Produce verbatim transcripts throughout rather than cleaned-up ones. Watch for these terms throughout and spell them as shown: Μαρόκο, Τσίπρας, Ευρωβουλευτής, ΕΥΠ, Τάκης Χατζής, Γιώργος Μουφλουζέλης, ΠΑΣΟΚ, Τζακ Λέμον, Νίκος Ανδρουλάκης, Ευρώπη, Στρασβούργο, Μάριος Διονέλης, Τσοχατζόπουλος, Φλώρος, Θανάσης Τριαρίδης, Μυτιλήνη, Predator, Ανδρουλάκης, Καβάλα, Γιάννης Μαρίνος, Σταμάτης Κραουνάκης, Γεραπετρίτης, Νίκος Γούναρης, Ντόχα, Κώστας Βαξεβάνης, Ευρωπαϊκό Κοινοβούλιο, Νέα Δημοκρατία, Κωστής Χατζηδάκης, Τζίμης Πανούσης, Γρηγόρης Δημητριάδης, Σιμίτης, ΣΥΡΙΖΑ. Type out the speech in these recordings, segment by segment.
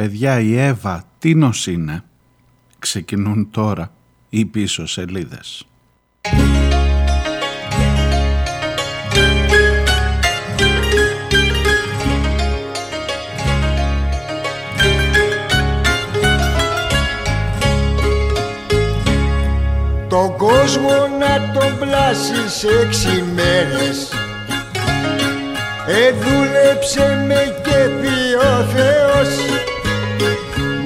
«Παιδιά, η Εύα τίνος είναι» ξεκινούν τώρα οι πίσω σελίδες. Τον κόσμο να τον πλάσεις σε έξι μέρες, εδούλεψε με κέφι ο Θεός,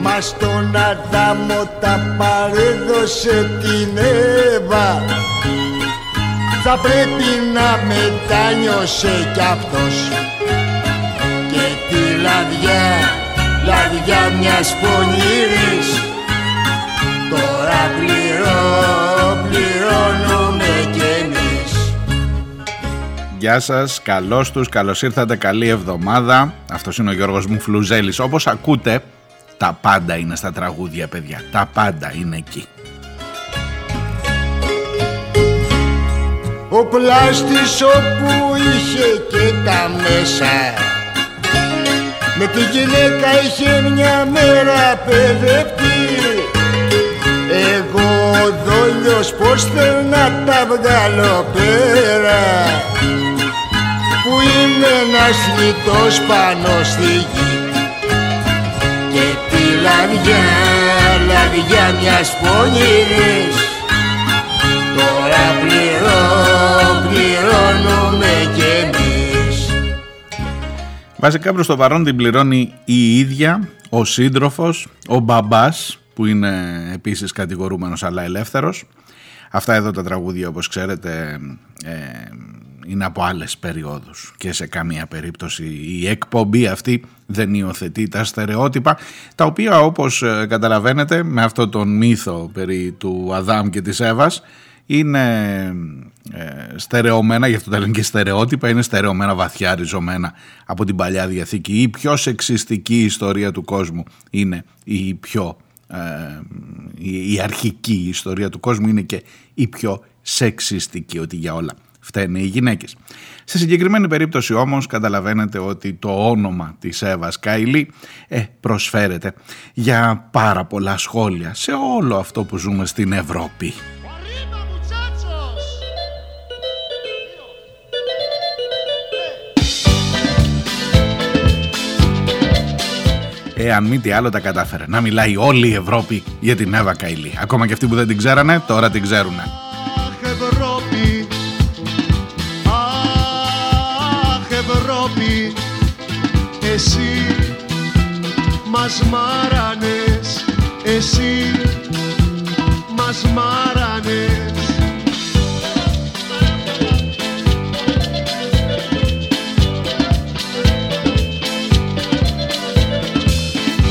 μα στον Αδάμο τα παρέδωσε την Εύα, θα πρέπει να μετάνιωσε κι αυτός. Και τη λαδιά, λαδιά μιας πονήρης, τώρα πληρώ. Γεια σας, καλώς τους, καλώς ήρθατε, καλή εβδομάδα. Αυτός είναι ο Γιώργος Μουφλουζέλης. Όπως ακούτε, τα πάντα είναι στα τραγούδια, παιδιά. Τα πάντα είναι εκεί. Ο πλάστης όπου είχε και τα μέσα, με τη γυναίκα είχε μια μέρα παιδευτή. Εγώ ο δόλιος πως θέλω να τα βγάλω πέρα, που είναι ένας θλιτός πάνω στη γη. Και τη λαδιά, λαδιά μιας πονηρής, τώρα πληρώ, πληρώνουμε κι εμείς. Βασικά προς το παρόν την πληρώνει η ίδια, ο σύντροφος, ο μπαμπάς, που είναι επίσης κατηγορούμενος αλλά ελεύθερος. Αυτά εδώ τα τραγούδια, όπως ξέρετε, ε, είναι από άλλες περιόδους και σε καμία περίπτωση η εκπομπή αυτή δεν υιοθετεί τα στερεότυπα, τα οποία, όπως καταλαβαίνετε, με αυτόν τον μύθο περί του Αδάμ και της Εύας, είναι ε, στερεωμένα, γι' αυτό τα λένε και στερεότυπα, είναι στερεωμένα, βαθιά ριζωμένα από την Παλιά Διαθήκη. Η πιο σεξιστική ιστορία του κόσμου είναι η πιο Ε, η, η αρχική ιστορία του κόσμου είναι και η πιο σεξιστική, ότι για όλα φταίνε οι γυναίκες. Στη συγκεκριμένη περίπτωση όμως καταλαβαίνετε ότι το όνομα της Εύας Καϊλή ε, προσφέρεται για πάρα πολλά σχόλια σε όλο αυτό που ζούμε στην Ευρώπη. Ε, αν μη τι άλλο τα κατάφερε να μιλάει όλη η Ευρώπη για την Εύα Καϊλή. Ακόμα και αυτοί που δεν την ξέρανε, τώρα την ξέρουνε. Αχ Ευρώπη, αχ Ευρώπη, εσύ μας μάρανες, εσύ μας μάρανες.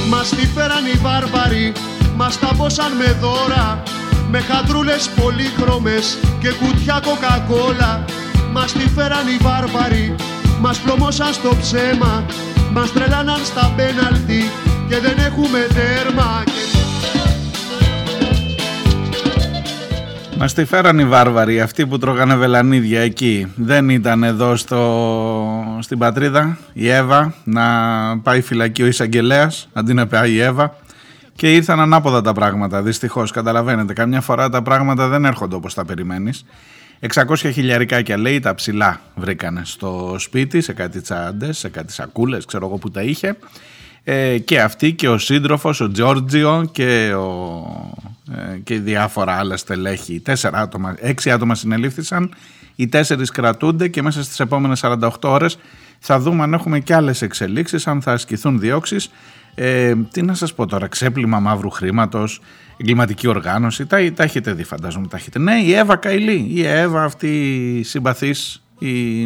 Μας τη φέραν οι βάρβαροι, μας τα πόσαν με δώρα, με χαντρούλες πολύχρωμες και κουτιά κοκακόλα. Μας τη φέραν οι βάρβαροι, μας πλωμώσαν στο ψέμα, μας τρελάναν στα πέναλτι και δεν έχουμε τέρμα. Μας τη φέραν οι βάρβαροι, αυτοί που τρώγανε βελανίδια εκεί. Δεν ήταν εδώ στο... στην πατρίδα η Εύα να πάει φυλακή ο εισαγγελέας, αντί να πάει η Εύα. Και ήρθαν ανάποδα τα πράγματα, δυστυχώς. Καταλαβαίνετε, καμιά φορά τα πράγματα δεν έρχονται όπως τα περιμένεις. εξακόσια χιλιαρικάκια, λέει, τα ψηλά βρήκανε στο σπίτι, σε κάτι τσάντες, σε κάτι σακούλες, ξέρω εγώ που τα είχε. Ε, και αυτή και ο σύντροφος, ο Τζόρτζιο και, ο, ε, και διάφορα άλλα στελέχη. Τέσσερα άτομα, έξι άτομα συνελήφθησαν, οι τέσσερις κρατούνται και μέσα στις επόμενες σαράντα οκτώ ώρες θα δούμε αν έχουμε και άλλες εξελίξεις, αν θα ασκηθούν διώξεις. Ε, τι να σας πω τώρα, ξέπλυμα μαύρου χρήματος, εγκληματική οργάνωση, τα, τα έχετε δει, φαντάζομαι τα έχετε. Ναι, η Εύα Καϊλή, η Εύα αυτή η συμπαθής, η,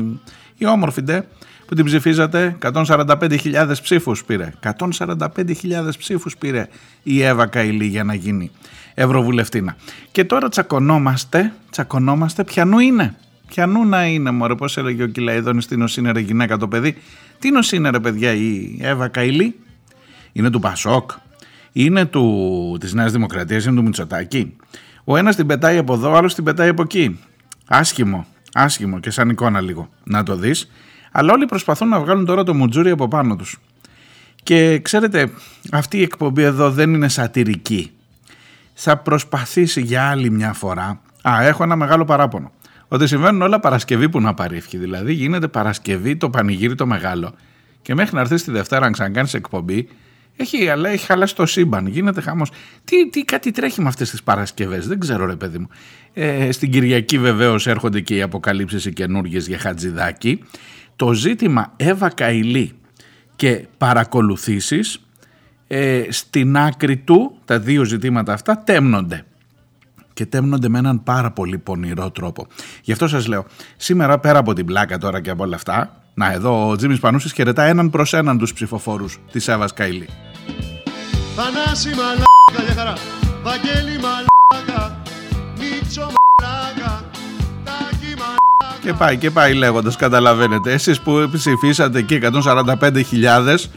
η όμορφη ντε, που την ψηφίζατε, εκατόν σαράντα πέντε χιλιάδες ψήφους πήρε. εκατόν σαράντα πέντε χιλιάδες ψήφους πήρε η Εύα Καϊλή για να γίνει ευρωβουλευτήνα. Και τώρα τσακωνόμαστε, τσακωνόμαστε, ποιανού είναι. Ποιανού να είναι, μωρέ, πώς έλεγε ο Κυλαϊδόνης, τίνος είναι ρε γυναίκα το παιδί. Τίνος είναι ρε παιδιά η Εύα Καϊλή. Είναι του ΠΑΣΟΚ, είναι του, της Νέας Δημοκρατίας, είναι του Μητσοτάκη. Ο ένας την πετάει από εδώ, ο άλλος την πετάει από εκεί. Άσχημο, άσχημο και σαν εικόνα λίγο να το δεις. Αλλά όλοι προσπαθούν να βγάλουν τώρα το μουτζούρι από πάνω τους. Και ξέρετε, αυτή η εκπομπή εδώ δεν είναι σατυρική. Θα προσπαθήσει για άλλη μια φορά. Α, έχω ένα μεγάλο παράπονο. Ότι συμβαίνουν όλα Παρασκευή που να παρήφχει. Δηλαδή γίνεται Παρασκευή το πανηγύρι το μεγάλο. Και μέχρι να έρθει τη Δευτέρα, αν ξανακάνει εκπομπή, έχει, αλλά έχει χαλάσει το σύμπαν. Γίνεται χαμός. Τι, τι κάτι τρέχει με αυτές τις Παρασκευές, δεν ξέρω, ρε παιδί μου. Ε, στην Κυριακή, βεβαίως, έρχονται και οι αποκαλύψεις οι καινούργιες για Χατζηδάκη. Το ζήτημα Εύα Καϊλή και παρακολουθήσεις, ε, στην άκρη του, τα δύο ζητήματα αυτά τέμνονται. Και τέμνονται με έναν πάρα πολύ πονηρό τρόπο. Γι' αυτό σας λέω, σήμερα πέρα από την πλάκα τώρα και από όλα αυτά, να εδώ ο Τζίμης Πανούσης χαιρετά έναν προς έναν τους ψηφοφόρους της Εύας Καϊλή. Θανάση μαλάκα, για χαρά. Βαγγέλη μαλάκα. Μίτσο μαλάκα. Τάκη μαλάκα. Και πάει και πάει λέγοντας, καταλαβαίνετε. Εσείς που ψηφίσατε εκεί εκατόν σαράντα πέντε χιλιάδες,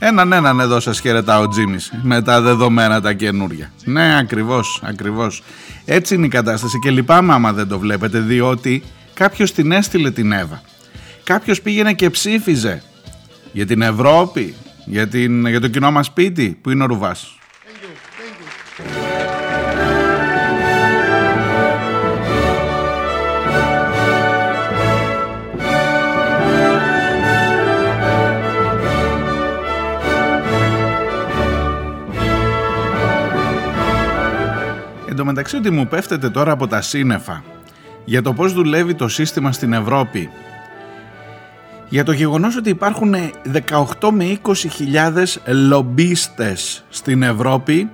έναν έναν εδώ σας χαιρετά ο Τζίμης με τα δεδομένα τα καινούρια. Ναι, ακριβώς, ακριβώς. Έτσι είναι η κατάσταση και λυπάμαι άμα δεν το βλέπετε, διότι κάποιος την έστειλε την Εύα. Κάποιος πήγαινε και ψήφιζε για την Ευρώπη, για, την, για το κοινό μας σπίτι που είναι ο Ρουβάς. Thank you, thank you. Εν τω μεταξύ, ότι μου πέφτεται τώρα από τα σύννεφα για το πώς δουλεύει το σύστημα στην Ευρώπη, για το γεγονός ότι υπάρχουν δεκαοκτώ με είκοσι χιλιάδες λομπίστες στην Ευρώπη,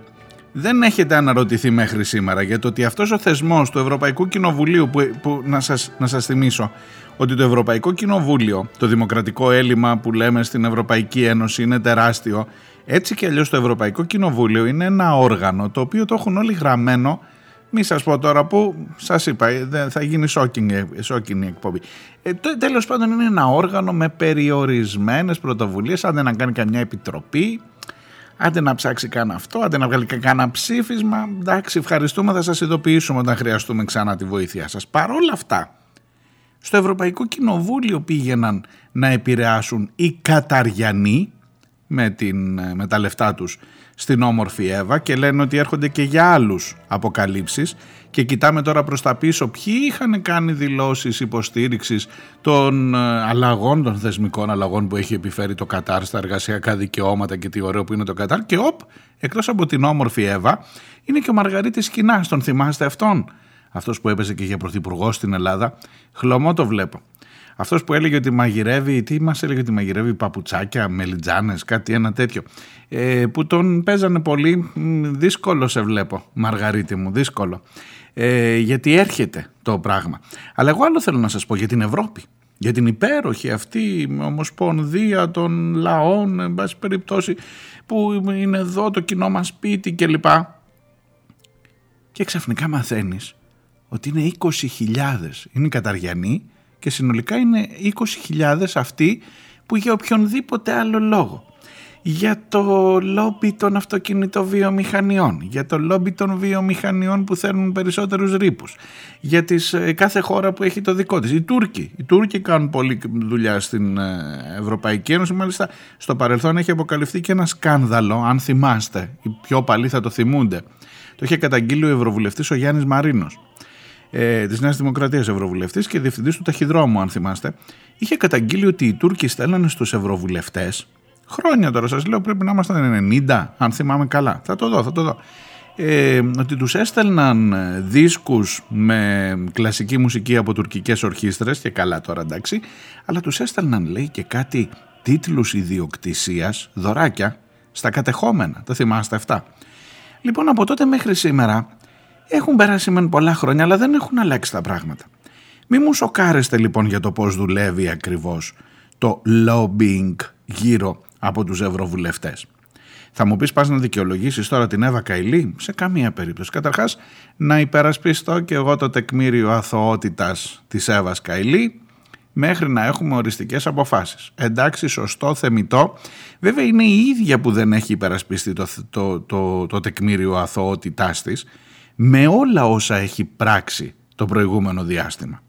δεν έχετε αναρωτηθεί μέχρι σήμερα για το ότι αυτός ο θεσμός του Ευρωπαϊκού Κοινοβουλίου που, που να, σας, να σας θυμίσω ότι το Ευρωπαϊκό Κοινοβούλιο, το δημοκρατικό έλλειμμα που λέμε στην Ευρωπαϊκή Ένωση είναι τεράστιο, έτσι και αλλιώς το Ευρωπαϊκό Κοινοβούλιο είναι ένα όργανο το οποίο το έχουν όλοι γραμμένο. Μη σας πω τώρα που σας είπα, θα γίνει σόκινη εκπομπή. Ε, τέλος πάντων είναι ένα όργανο με περιορισμένες πρωτοβουλίες, άντε να κάνει καμιά επιτροπή, άντε να ψάξει καν αυτό, άντε να βγάλει κανένα ψήφισμα. Εντάξει, ευχαριστούμε, θα σας ειδοποιήσουμε όταν χρειαστούμε ξανά τη βοήθειά σας. Παρ' όλα αυτά, στο Ευρωπαϊκό Κοινοβούλιο πήγαιναν να επηρεάσουν οι Καταριανοί με, την, με τα λεφτά τους στην όμορφη Εύα και λένε ότι έρχονται και για άλλους αποκαλύψεις και κοιτάμε τώρα προς τα πίσω ποιοι είχαν κάνει δηλώσεις υποστήριξης των αλλαγών, των θεσμικών αλλαγών που έχει επιφέρει το Κατάρ στα εργασιακά δικαιώματα και τι ωραίο που είναι το Κατάρ και όπ, εκτός από την όμορφη Εύα είναι και ο Μαργαρίτης Κινάς, τον θυμάστε αυτόν, αυτός που έπαιζε και για πρωθυπουργό στην Ελλάδα, χλωμό το βλέπω. Αυτός που έλεγε ότι μαγειρεύει, τι μας έλεγε ότι μαγειρεύει, παπουτσάκια, μελιτζάνες, κάτι ένα τέτοιο. Ε, που τον παίζανε πολύ, δύσκολο σε βλέπω, Μαργαρίτη μου, δύσκολο. Ε, γιατί έρχεται το πράγμα. Αλλά εγώ άλλο θέλω να σας πω για την Ευρώπη. Για την υπέροχη αυτή ομοσπονδία των λαών, εν πάση περιπτώσει, που είναι εδώ το κοινό μας σπίτι κλπ. Και ξαφνικά μαθαίνεις ότι είναι είκοσι χιλιάδες, είναι οι Καταριανοί, και συνολικά είναι είκοσι χιλιάδες αυτοί που για οποιονδήποτε άλλο λόγο, για το λόμπι των αυτοκινητοβιομηχανιών, για το λόμπι των βιομηχανιών που θέλουν περισσότερους ρήπους, για τις, κάθε χώρα που έχει το δικό της. Οι Τούρκοι, οι Τούρκοι κάνουν πολλή δουλειά στην Ευρωπαϊκή Ένωση, μάλιστα στο παρελθόν έχει αποκαλυφθεί και ένα σκάνδαλο, αν θυμάστε, οι πιο παλιοί θα το θυμούνται. Το είχε καταγγείλει ο Ευρωβουλευτής ο Γιάννης Μαρίνος, της Νέας Δημοκρατίας Ευρωβουλευτής και διευθυντής του ταχυδρόμου, αν θυμάστε, είχε καταγγείλει ότι οι Τούρκοι στέλνανε στους ευρωβουλευτές χρόνια τώρα, σας λέω πρέπει να ήμασταν ενενήντα, αν θυμάμαι καλά, θα το δω, θα το δω, ε, ότι τους έστελναν δίσκους με κλασική μουσική από τουρκικές ορχήστρες και καλά τώρα εντάξει, αλλά τους έστελναν λέει και κάτι τίτλους ιδιοκτησίας, δωράκια, στα κατεχόμενα, τα θυμάστε αυτά. Λοιπόν, από τότε μέχρι σήμερα έχουν περάσει μεν πολλά χρόνια, αλλά δεν έχουν αλλάξει τα πράγματα. Μη μου σοκάρεστε λοιπόν για το πώς δουλεύει ακριβώς το lobbying γύρω από τους ευρωβουλευτές. Θα μου πεις, πας να δικαιολογήσεις τώρα την Εύα Καϊλή? Σε καμία περίπτωση. Καταρχάς, να υπερασπιστώ και εγώ το τεκμήριο αθωότητας της Εύας Καϊλή μέχρι να έχουμε οριστικές αποφάσεις. Εντάξει, σωστό, θεμιτό. Βέβαια είναι η ίδια που δεν έχει υπερασπιστεί το, το, το, το τεκμήριο αθωότητάς της με όλα όσα έχει πράξει το προηγούμενο διάστημα.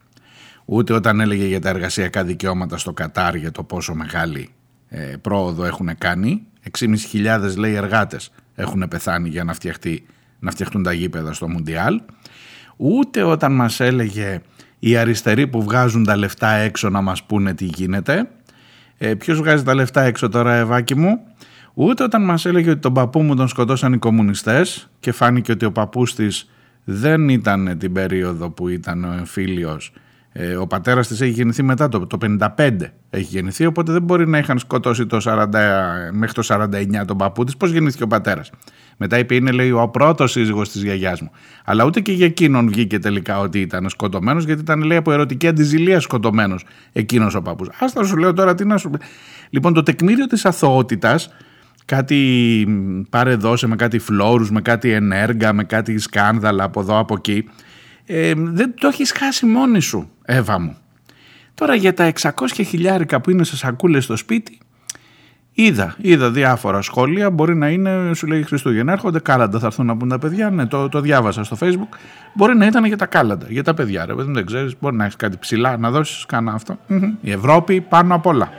Ούτε όταν έλεγε για τα εργασιακά δικαιώματα στο Κατάρ για το πόσο μεγάλη ε, πρόοδο έχουν κάνει, έξι χιλιάδες πεντακόσιοι λέει εργάτες έχουν πεθάνει για να, φτιαχτεί, να φτιαχτούν τα γήπεδα στο Μουντιάλ. Ούτε όταν μας έλεγε οι αριστεροί που βγάζουν τα λεφτά έξω να μας πούνε τι γίνεται. Ε, ποιος βγάζει τα λεφτά έξω τώρα, Ευάκη μου? Ούτε όταν μας έλεγε ότι τον παππού μου τον σκοτώσαν οι κομμουνιστές και φάνηκε ότι ο παππούς της δεν ήταν την περίοδο που ήταν ο εμφύλιος. Ε, ο πατέρας της έχει γεννηθεί μετά το, το πενήντα πέντε έχει γεννηθεί, οπότε δεν μπορεί να είχαν σκοτώσει το σαράντα, μέχρι το σαράντα εννιά τον παππού της. Πώς γεννήθηκε ο πατέρας? Μετά είπε είναι λέει ο πρώτος σύζυγος της γιαγιάς μου. Αλλά ούτε και για εκείνον βγήκε τελικά ότι ήταν σκοτωμένος, γιατί ήταν λέει από ερωτική αντιζηλία σκοτωμένος εκείνος ο παππούς. Ας θα σου λέω τώρα τι να σου... Λοιπόν, το τεκμήριο της αθωότητας, κάτι πάρε δώσε με κάτι Φλώρους, με κάτι Ενέργα, με κάτι σκάνδαλα από εδώ από εκεί. Ε, δεν το έχεις χάσει μόνη σου, Εύα μου. Τώρα για τα εξακόσια χιλιάρικα που είναι σε σακούλες στο σπίτι, είδα, είδα διάφορα σχόλια. Μπορεί να είναι, σου λέει Χριστούγεννα, έρχονται κάλαντα, θα έρθουν να πούν τα παιδιά. Ναι, το, το διάβασα στο Facebook. Μπορεί να ήταν για τα κάλαντα, για τα παιδιά. Ρε, δεν ξέρεις, μπορεί να έχεις κάτι ψηλά να δώσεις, κάνα αυτό. Mm-hmm. Η Ευρώπη πάνω απ' όλα.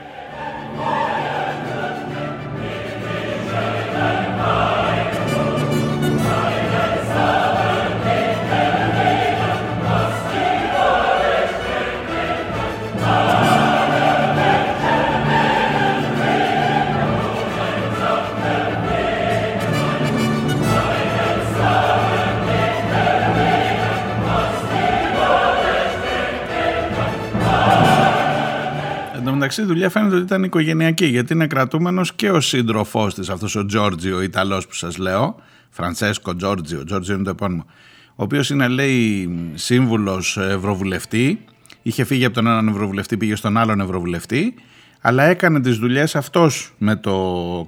Η δουλειά φαίνεται ότι ήταν οικογενειακή, γιατί είναι κρατούμενος και ο σύντροφός της, αυτός ο Τζόρτζιο, ο Ιταλός που σας λέω, Φραντσέσκο Τζόρτζιο, Τζόρτζιο είναι το επώνυμο, ο οποίος είναι λέει σύμβουλος Ευρωβουλευτή, είχε φύγει από τον έναν Ευρωβουλευτή, πήγε στον άλλον Ευρωβουλευτή, αλλά έκανε τις δουλειές αυτός με το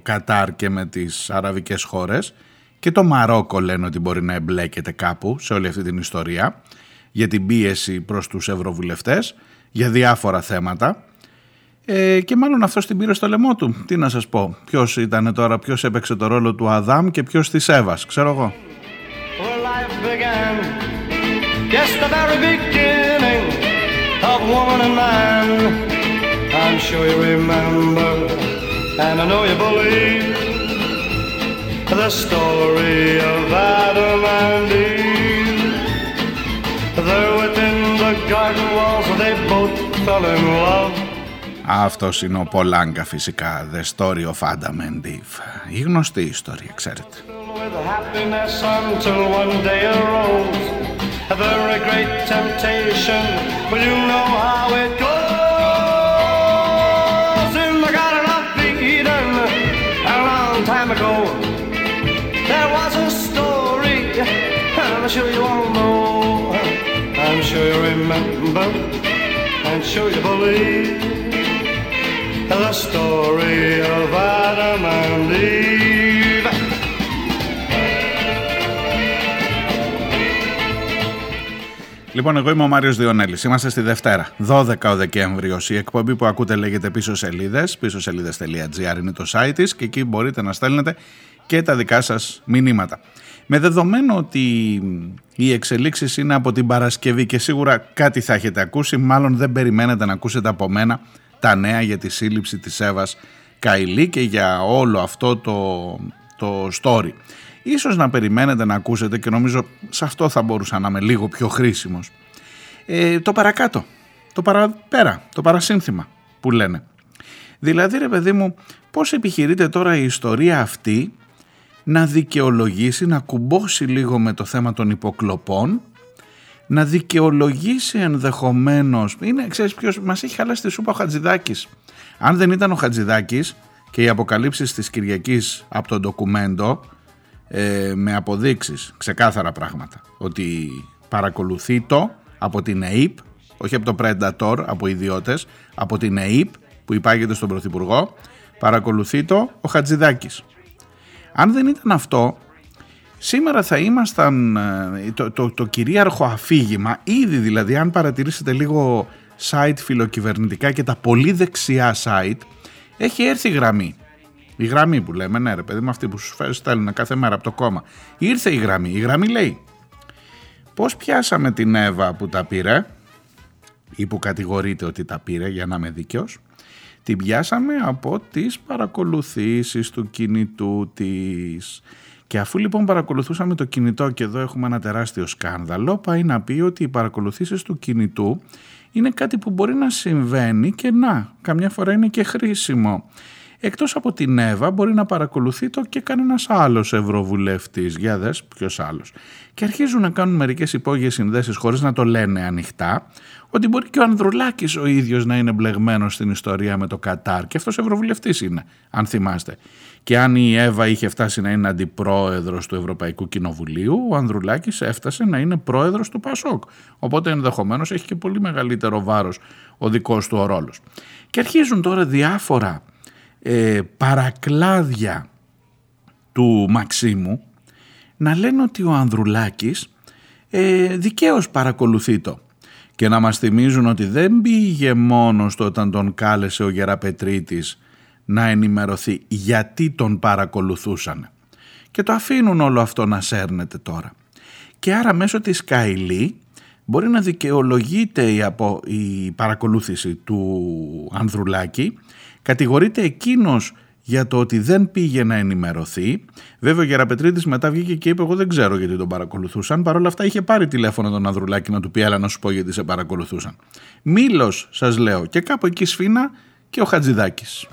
Κατάρ και με τις αραβικές χώρες, και το Μαρόκο λένε ότι μπορεί να εμπλέκεται κάπου σε όλη αυτή την ιστορία για την πίεση προς τους Ευρωβουλευτές για διάφορα θέματα. Ε, και μάλλον αυτός την πήρε στο λαιμό του. Τι να σας πω, ποιος ήταν τώρα, ποιος έπαιξε το ρόλο του Αδάμ και ποιος της Εύας, ξέρω εγώ. Αυτός είναι ο Πολ Άνκα φυσικά, The Story of Adam and Eve. Η γνωστή ιστορία, ξέρετε. The story of Adam and Eve. Λοιπόν, εγώ είμαι ο Μάριος Διονέλης. Είμαστε στη Δευτέρα, δώδεκα Δεκεμβρίου. Η εκπομπή που ακούτε λέγεται Πίσω Σελίδες. Πίσω σελίδες.gr είναι το site της, και εκεί μπορείτε να στέλνετε και τα δικά σας μηνύματα. Με δεδομένο ότι οι εξελίξεις είναι από την Παρασκευή και σίγουρα κάτι θα έχετε ακούσει, μάλλον δεν περιμένετε να ακούσετε από μένα τα νέα για τη σύλληψη της Εύας Καϊλή και για όλο αυτό το, το story. Ίσως να περιμένετε να ακούσετε, και νομίζω σε αυτό θα μπορούσα να είμαι λίγο πιο χρήσιμος, ε, το παρακάτω, το παραπέρα, το παρασύνθημα που λένε. Δηλαδή ρε παιδί μου, πώς επιχειρείται τώρα η ιστορία αυτή να δικαιολογήσει, να κουμπώσει λίγο με το θέμα των υποκλοπών, να δικαιολογήσει ενδεχομένως, είναι, ξέρεις ποιος μας έχει χαλάσει τη σούπα, ο Χατζηδάκης. Αν δεν ήταν ο Χατζηδάκης και οι αποκαλύψεις της Κυριακής από τον ντοκουμέντο, ε, με αποδείξεις, ξεκάθαρα πράγματα, ότι παρακολουθεί το από την ΕΥΠ, όχι από το Predator, από ιδιώτες, από την ΕΥΠ που υπάγεται στον Πρωθυπουργό, παρακολουθεί το ο Χατζηδάκης. Αν δεν ήταν αυτό, σήμερα θα ήμασταν, το, το, το κυρίαρχο αφήγημα, ήδη δηλαδή αν παρατηρήσετε λίγο site φιλοκυβερνητικά και τα πολύ δεξιά site, έχει έρθει η γραμμή. Η γραμμή που λέμε, ναι ρε παιδί με, αυτοί που σου στέλνουν κάθε μέρα από το κόμμα. Ήρθε η γραμμή, η γραμμή λέει πώς πιάσαμε την Εύα που τα πήρε, ή που κατηγορείται ότι τα πήρε για να είμαι δίκαιος, Την πιάσαμε από τις παρακολουθήσεις του κινητού της. Και αφού λοιπόν παρακολουθούσαμε το κινητό, και εδώ έχουμε ένα τεράστιο σκάνδαλο, πάει να πει ότι οι παρακολουθήσεις του κινητού είναι κάτι που μπορεί να συμβαίνει και να, καμιά φορά είναι και χρήσιμο. Εκτός από την Εύα μπορεί να παρακολουθεί το και κανένας άλλος ευρωβουλευτής. Για δες ποιος άλλος. Και αρχίζουν να κάνουν μερικές υπόγειες συνδέσεις χωρίς να το λένε ανοιχτά, ότι μπορεί και ο Ανδρουλάκης ο ίδιος να είναι μπλεγμένος στην ιστορία με το Κατάρ, και αυτός ευρωβουλευτής είναι, αν θυμάστε. Και αν η Εύα είχε φτάσει να είναι αντιπρόεδρος του Ευρωπαϊκού Κοινοβουλίου, ο Ανδρουλάκης έφτασε να είναι πρόεδρος του ΠΑΣΟΚ. Οπότε ενδεχομένως έχει και πολύ μεγαλύτερο βάρος ο δικός του ο ρόλος. Και αρχίζουν τώρα διάφορα Ε, παρακλάδια του Μαξίμου να λένε ότι ο Ανδρουλάκης ε, δικαίως παρακολουθεί το, και να μας θυμίζουν ότι δεν πήγε μόνος του όταν τον κάλεσε ο Γεραπετρίτης να ενημερωθεί γιατί τον παρακολουθούσαν, και το αφήνουν όλο αυτό να σέρνεται τώρα, και άρα μέσω της Καϊλή μπορεί να δικαιολογείται η, απο, η παρακολούθηση του Ανδρουλάκη. Κατηγορείται εκείνος για το ότι δεν πήγε να ενημερωθεί. Βέβαια ο Γεραπετρίτης μετά βγήκε και είπε εγώ δεν ξέρω γιατί τον παρακολουθούσαν. Παρ' όλα αυτά είχε πάρει τηλέφωνο τον Ανδρουλάκη να του πει έλα να σου πω γιατί σε παρακολουθούσαν. Μήλος σας λέω, και κάπου εκεί σφίνα και ο Χατζηδάκης.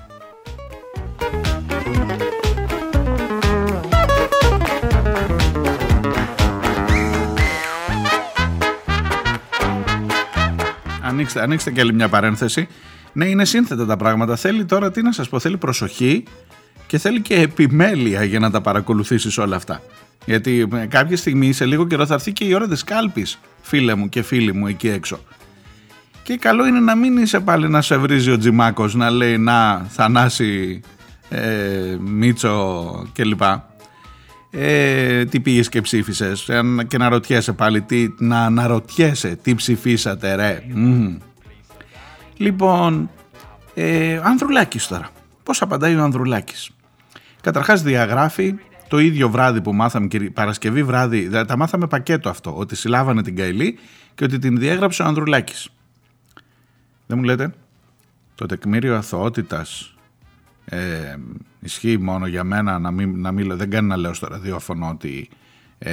Ανοίξτε, ανοίξτε και άλλη μια παρένθεση. Ναι, είναι σύνθετα τα πράγματα. Θέλει τώρα, τι να σας πω, θέλει προσοχή και θέλει και επιμέλεια για να τα παρακολουθήσεις όλα αυτά. Γιατί κάποια στιγμή, σε λίγο καιρό, θα έρθει και η ώρα της κάλπης, φίλε μου και φίλοι μου εκεί έξω. Και καλό είναι να μην είσαι πάλι να σε βρίζει ο Τζιμάκος, να λέει να Θανάση, ε, Μίτσο κλπ. Ε, τι πήγες και ψήφισες, και να ρωτιέσαι πάλι, τι, να αναρωτιέσαι τι ψηφίσατε ρε. Mm. Λοιπόν, ε, Ανδρουλάκης τώρα. Πώς απαντάει ο Ανδρουλάκης? Καταρχάς διαγράφει το ίδιο βράδυ που μάθαμε, Παρασκευή βράδυ, δηλαδή τα μάθαμε πακέτο αυτό, ότι συλλάβανε την Καϊλή και ότι την διέγραψε ο Ανδρουλάκης. Δεν μου λέτε, το τεκμήριο αθωότητας ε, ισχύει μόνο για μένα, να μην, να μην, δεν κάνει να λέω στο ραδιόφωνο ότι ε,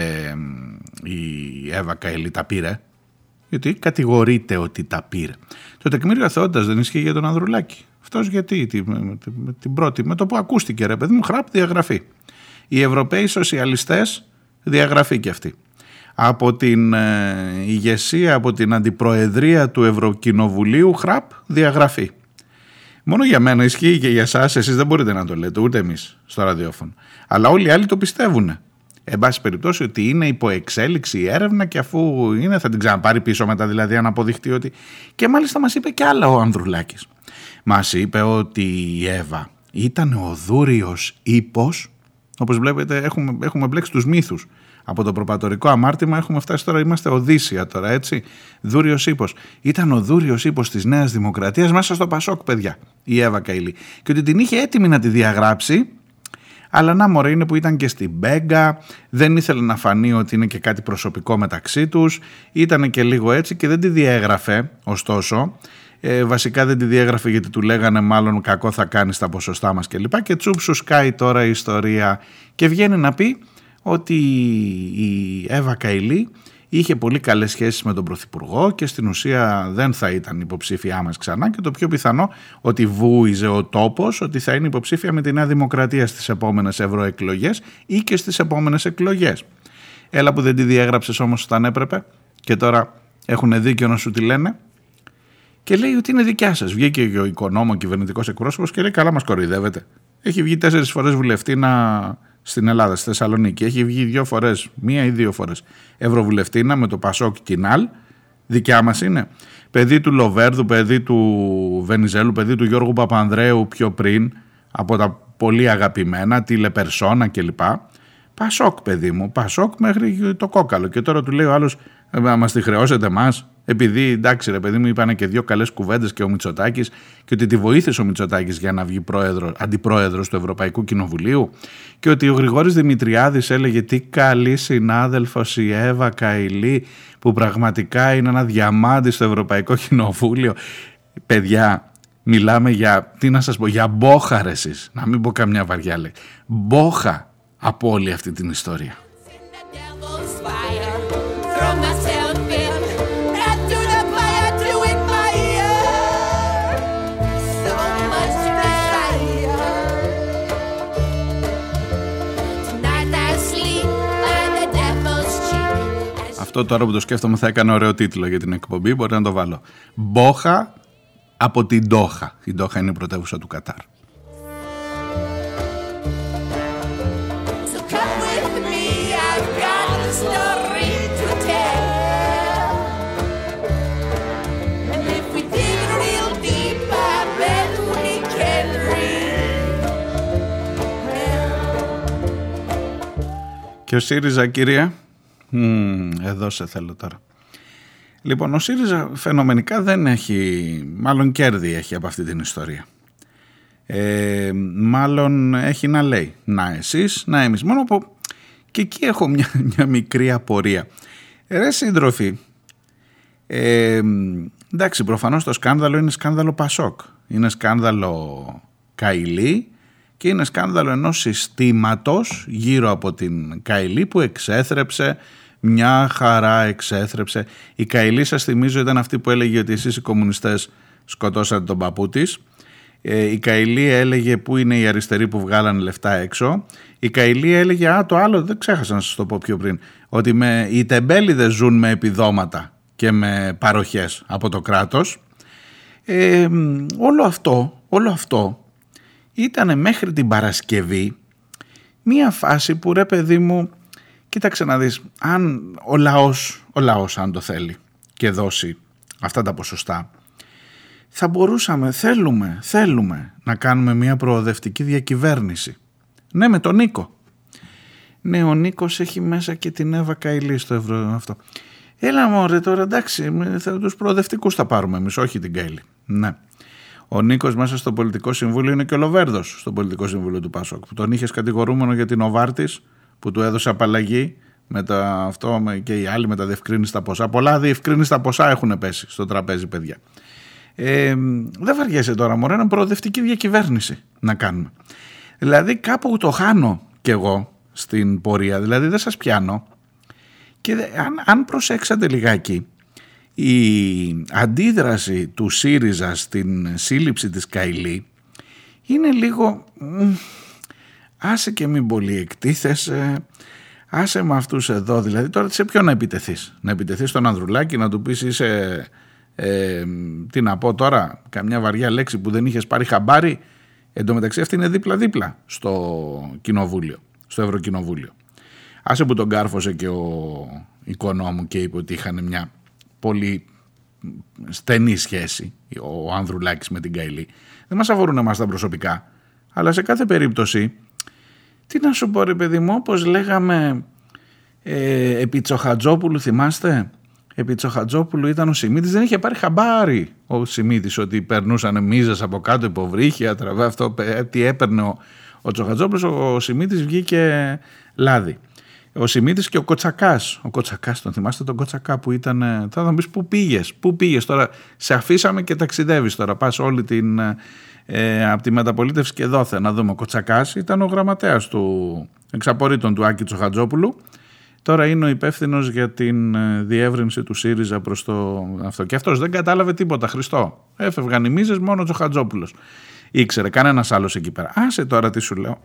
η Εύα Καϊλή τα πήρε. Γιατί κατηγορείται ότι τα πήρε. Το τεκμήριο αθωότητας δεν ισχύει για τον Ανδρουλάκη. Αυτός γιατί, την, την πρώτη, με το που ακούστηκε ρε παιδί μου, χράπ, διαγραφή. Οι Ευρωπαίοι Σοσιαλιστές, διαγραφή και αυτοί. Από την ε, ηγεσία, από την αντιπροεδρία του Ευρωκοινοβουλίου, χράπ, διαγραφή. Μόνο για μένα ισχύει και για εσάς, εσείς δεν μπορείτε να το λέτε, ούτε εμείς στο ραδιόφωνο. Αλλά όλοι οι άλλοι το πιστεύουνε. Εν πάση περιπτώσει ότι είναι υπό εξέλιξη η έρευνα, και αφού είναι θα την ξαναπάρει πίσω μετά, δηλαδή αν αποδειχτεί ότι... Και μάλιστα μας είπε και άλλα ο Ανδρουλάκης. Μας είπε ότι η Εύα ήταν ο δούριος ύπος. Όπως βλέπετε έχουμε, έχουμε μπλέξει τους μύθους. Από το προπατορικό αμάρτημα έχουμε φτάσει τώρα, είμαστε Οδύσσια τώρα, έτσι. Δούριος ύπος. Ήταν ο δούριος ύπος της Νέας Δημοκρατίας μέσα στο Πασόκ, παιδιά, η Εύα Καϊλή. Και ότι την είχε έτοιμη να τη διαγράψει. Αλλά να μωρέ, είναι που ήταν και στην Μπέγκα, δεν ήθελε να φανεί ότι είναι και κάτι προσωπικό μεταξύ τους, ήτανε και λίγο έτσι και δεν τη διέγραφε, ωστόσο. Ε, βασικά δεν τη διέγραφε γιατί του λέγανε μάλλον κακό θα κάνεις τα ποσοστά μας κλπ. Και, και τσούψου σκάει τώρα η ιστορία και βγαίνει να πει ότι η Εύα Καϊλή είχε πολύ καλές σχέσεις με τον Πρωθυπουργό και στην ουσία δεν θα ήταν υποψήφιά μας ξανά, και το πιο πιθανό ότι βούιζε ο τόπος ότι θα είναι υποψήφια με τη Νέα Δημοκρατία στις επόμενες ευρωεκλογές ή και στις επόμενες εκλογές. Έλα που δεν τη διέγραψες όμως όταν έπρεπε, και τώρα έχουν δίκιο να σου τη λένε. Και λέει ότι είναι δικιά σας. Βγήκε και ο οικονόμο κυβερνητικός εκπρόσωπος και λέει καλά μας κοροϊδεύετε. Έχει βγει τέσσερις φορές βουλευτή να... στην Ελλάδα, στη Θεσσαλονίκη. Έχει βγει δύο φορές, μία ή δύο φορές ευρωβουλευτήνα με το Πασόκ Κινάλ. Δικιά μας είναι. Παιδί του Λοβέρδου, παιδί του Βενιζέλου, παιδί του Γιώργου Παπανδρέου πιο πριν, από τα πολύ αγαπημένα, τηλεπερσόνα κλπ. Πασόκ, παιδί μου, Πασόκ μέχρι το κόκαλο. Και τώρα του λέει ο άλλος, μας τη χρεώσετε εμάς, επειδή εντάξει ρε παιδί μου, είπανε και δύο καλές κουβέντες και ο Μητσοτάκης, και ότι τη βοήθησε ο Μητσοτάκης για να βγει πρόεδρο, αντιπρόεδρος του Ευρωπαϊκού Κοινοβουλίου, και ότι ο Γρηγόρης Δημητριάδης έλεγε τι καλή συνάδελφος η Εύα Καϊλή, που πραγματικά είναι ένα διαμάντι στο Ευρωπαϊκό Κοινοβούλιο. Παιδιά, μιλάμε για, τι να σας πω, για μπόχα ρε εσείς, να μην πω καμιά βαριά λέξη. Μπόχα από όλη αυτή την ιστορία. Αυτό τώρα που το σκέφτομαι θα έκανε ωραίο τίτλο για την εκπομπή, μπορεί να το βάλω. Μπόχα από την Ντόχα. Η Ντόχα είναι η πρωτεύουσα του Κατάρ. Και ο ΣΥΡΙΖΑ, κυρία... Mm, εδώ σε θέλω τώρα. Λοιπόν, ο ΣΥΡΙΖΑ φαινομενικά δεν έχει, μάλλον κέρδη έχει από αυτή την ιστορία. Ε, μάλλον έχει να λέει, να εσείς, να εμείς. Μόνο που και εκεί έχω μια, μια μικρή απορία. Ρε σύντροφοι, ε, εντάξει, προφανώς το σκάνδαλο είναι σκάνδαλο ΠΑΣΟΚ. Είναι σκάνδαλο Καϊλή και είναι σκάνδαλο ενός συστήματος γύρω από την Καϊλή που εξέθρεψε, μια χαρά εξέθρεψε. Η Καϊλή, σας θυμίζω, ήταν αυτή που έλεγε ότι εσείς οι κομμουνιστές σκοτώσατε τον παππού της. Η Καϊλή έλεγε πού είναι οι αριστεροί που βγάλαν λεφτά έξω. Η Καϊλή έλεγε, α, το άλλο δεν ξέχασα να σας το πω πιο πριν, ότι με, οι τεμπέληδες ζουν με επιδόματα και με παροχές από το κράτος. Ε, όλο αυτό, όλο αυτό ήτανε μέχρι την Παρασκευή μία φάση που, ρε παιδί μου, κοίταξε να δεις, αν ο λαός, ο λαός αν το θέλει και δώσει αυτά τα ποσοστά, θα μπορούσαμε, θέλουμε, θέλουμε να κάνουμε μία προοδευτική διακυβέρνηση. Ναι, με τον Νίκο. Ναι, ο Νίκος έχει μέσα και την Εύα Καϊλή στο ευρώ αυτό. Έλα μωρέ τώρα, εντάξει, τους προοδευτικούς θα πάρουμε εμείς, όχι την Καϊλή. Ναι. Ο Νίκος μέσα στο πολιτικό συμβούλιο είναι και ο Λοβέρδος στο πολιτικό συμβούλιο του ΠΑΣΟΚ, που τον είχες κατηγορούμενο για την Οβάρτης που του έδωσε απαλλαγή με τα, αυτό και οι άλλοι με τα διευκρίνηστα ποσά. Πολλά διευκρίνηστα ποσά έχουν πέσει στο τραπέζι, παιδιά. Ε, δεν βαριέσαι τώρα μωρέ, έναν προοδευτική διακυβέρνηση να κάνουμε. Δηλαδή κάπου το χάνω κι εγώ στην πορεία, δηλαδή δεν σας πιάνω. Και αν, αν προσέξατε λιγάκι, η αντίδραση του ΣΥΡΙΖΑ στην σύλληψη της Καϊλή είναι λίγο άσε και μην πολύ εκτίθεσαι, άσε με αυτούς εδώ, δηλαδή τώρα σε ποιον να επιτεθείς, να επιτεθείς στον Ανδρουλάκη, να του πεις είσαι ε, τι να πω τώρα, καμιά βαριά λέξη που δεν είχες πάρει χαμπάρι. Εν τω μεταξύ αυτή είναι δίπλα-δίπλα στο κοινοβούλιο, στο Ευρωκοινοβούλιο. Άσε που τον κάρφωσε και ο οικονόμου και είπε ότι είχαν μια πολύ στενή σχέση ο Ανδρουλάκης με την Καϊλή. Δεν μας αφορούν εμάς τα προσωπικά, αλλά σε κάθε περίπτωση, τι να σου πω ρε παιδί μου, όπως λέγαμε ε, επί Τσοχατζόπουλου, θυμάστε, επί Τσοχατζόπουλου ήταν ο Σιμίτης, δεν είχε πάρει χαμπάρι ο Σιμίτης ότι περνούσαν μίζες από κάτω, υποβρύχια, τραβά αυτό, τι έπαιρνε ο, ο Τσοχατζόπουλος, ο Σιμίτης βγήκε λάδι. Ο Σιμίτης και ο Κοτσακάς. Ο Κοτσακάς, τον θυμάστε τον Κοτσακά που ήταν. Θα μου πεις πού πήγες, πού πήγες τώρα. Σε αφήσαμε και ταξιδεύεις τώρα. Πας όλη την. Ε, από τη μεταπολίτευση και δόθε να δούμε. Ο Κοτσακάς ήταν ο γραμματέας του εξαπορρίτων του Άκη Τσοχατζόπουλου. Τώρα είναι ο υπεύθυνος για την διεύρυνση του ΣΥΡΙΖΑ προς το αυτό. Και αυτός δεν κατάλαβε τίποτα. Χριστό. Έφευγαν οι μίζες, μόνο ο Τσοχατζόπουλος. Ήξερε κανένας άλλος εκεί πέρα. Άσε τώρα τι σου λέω.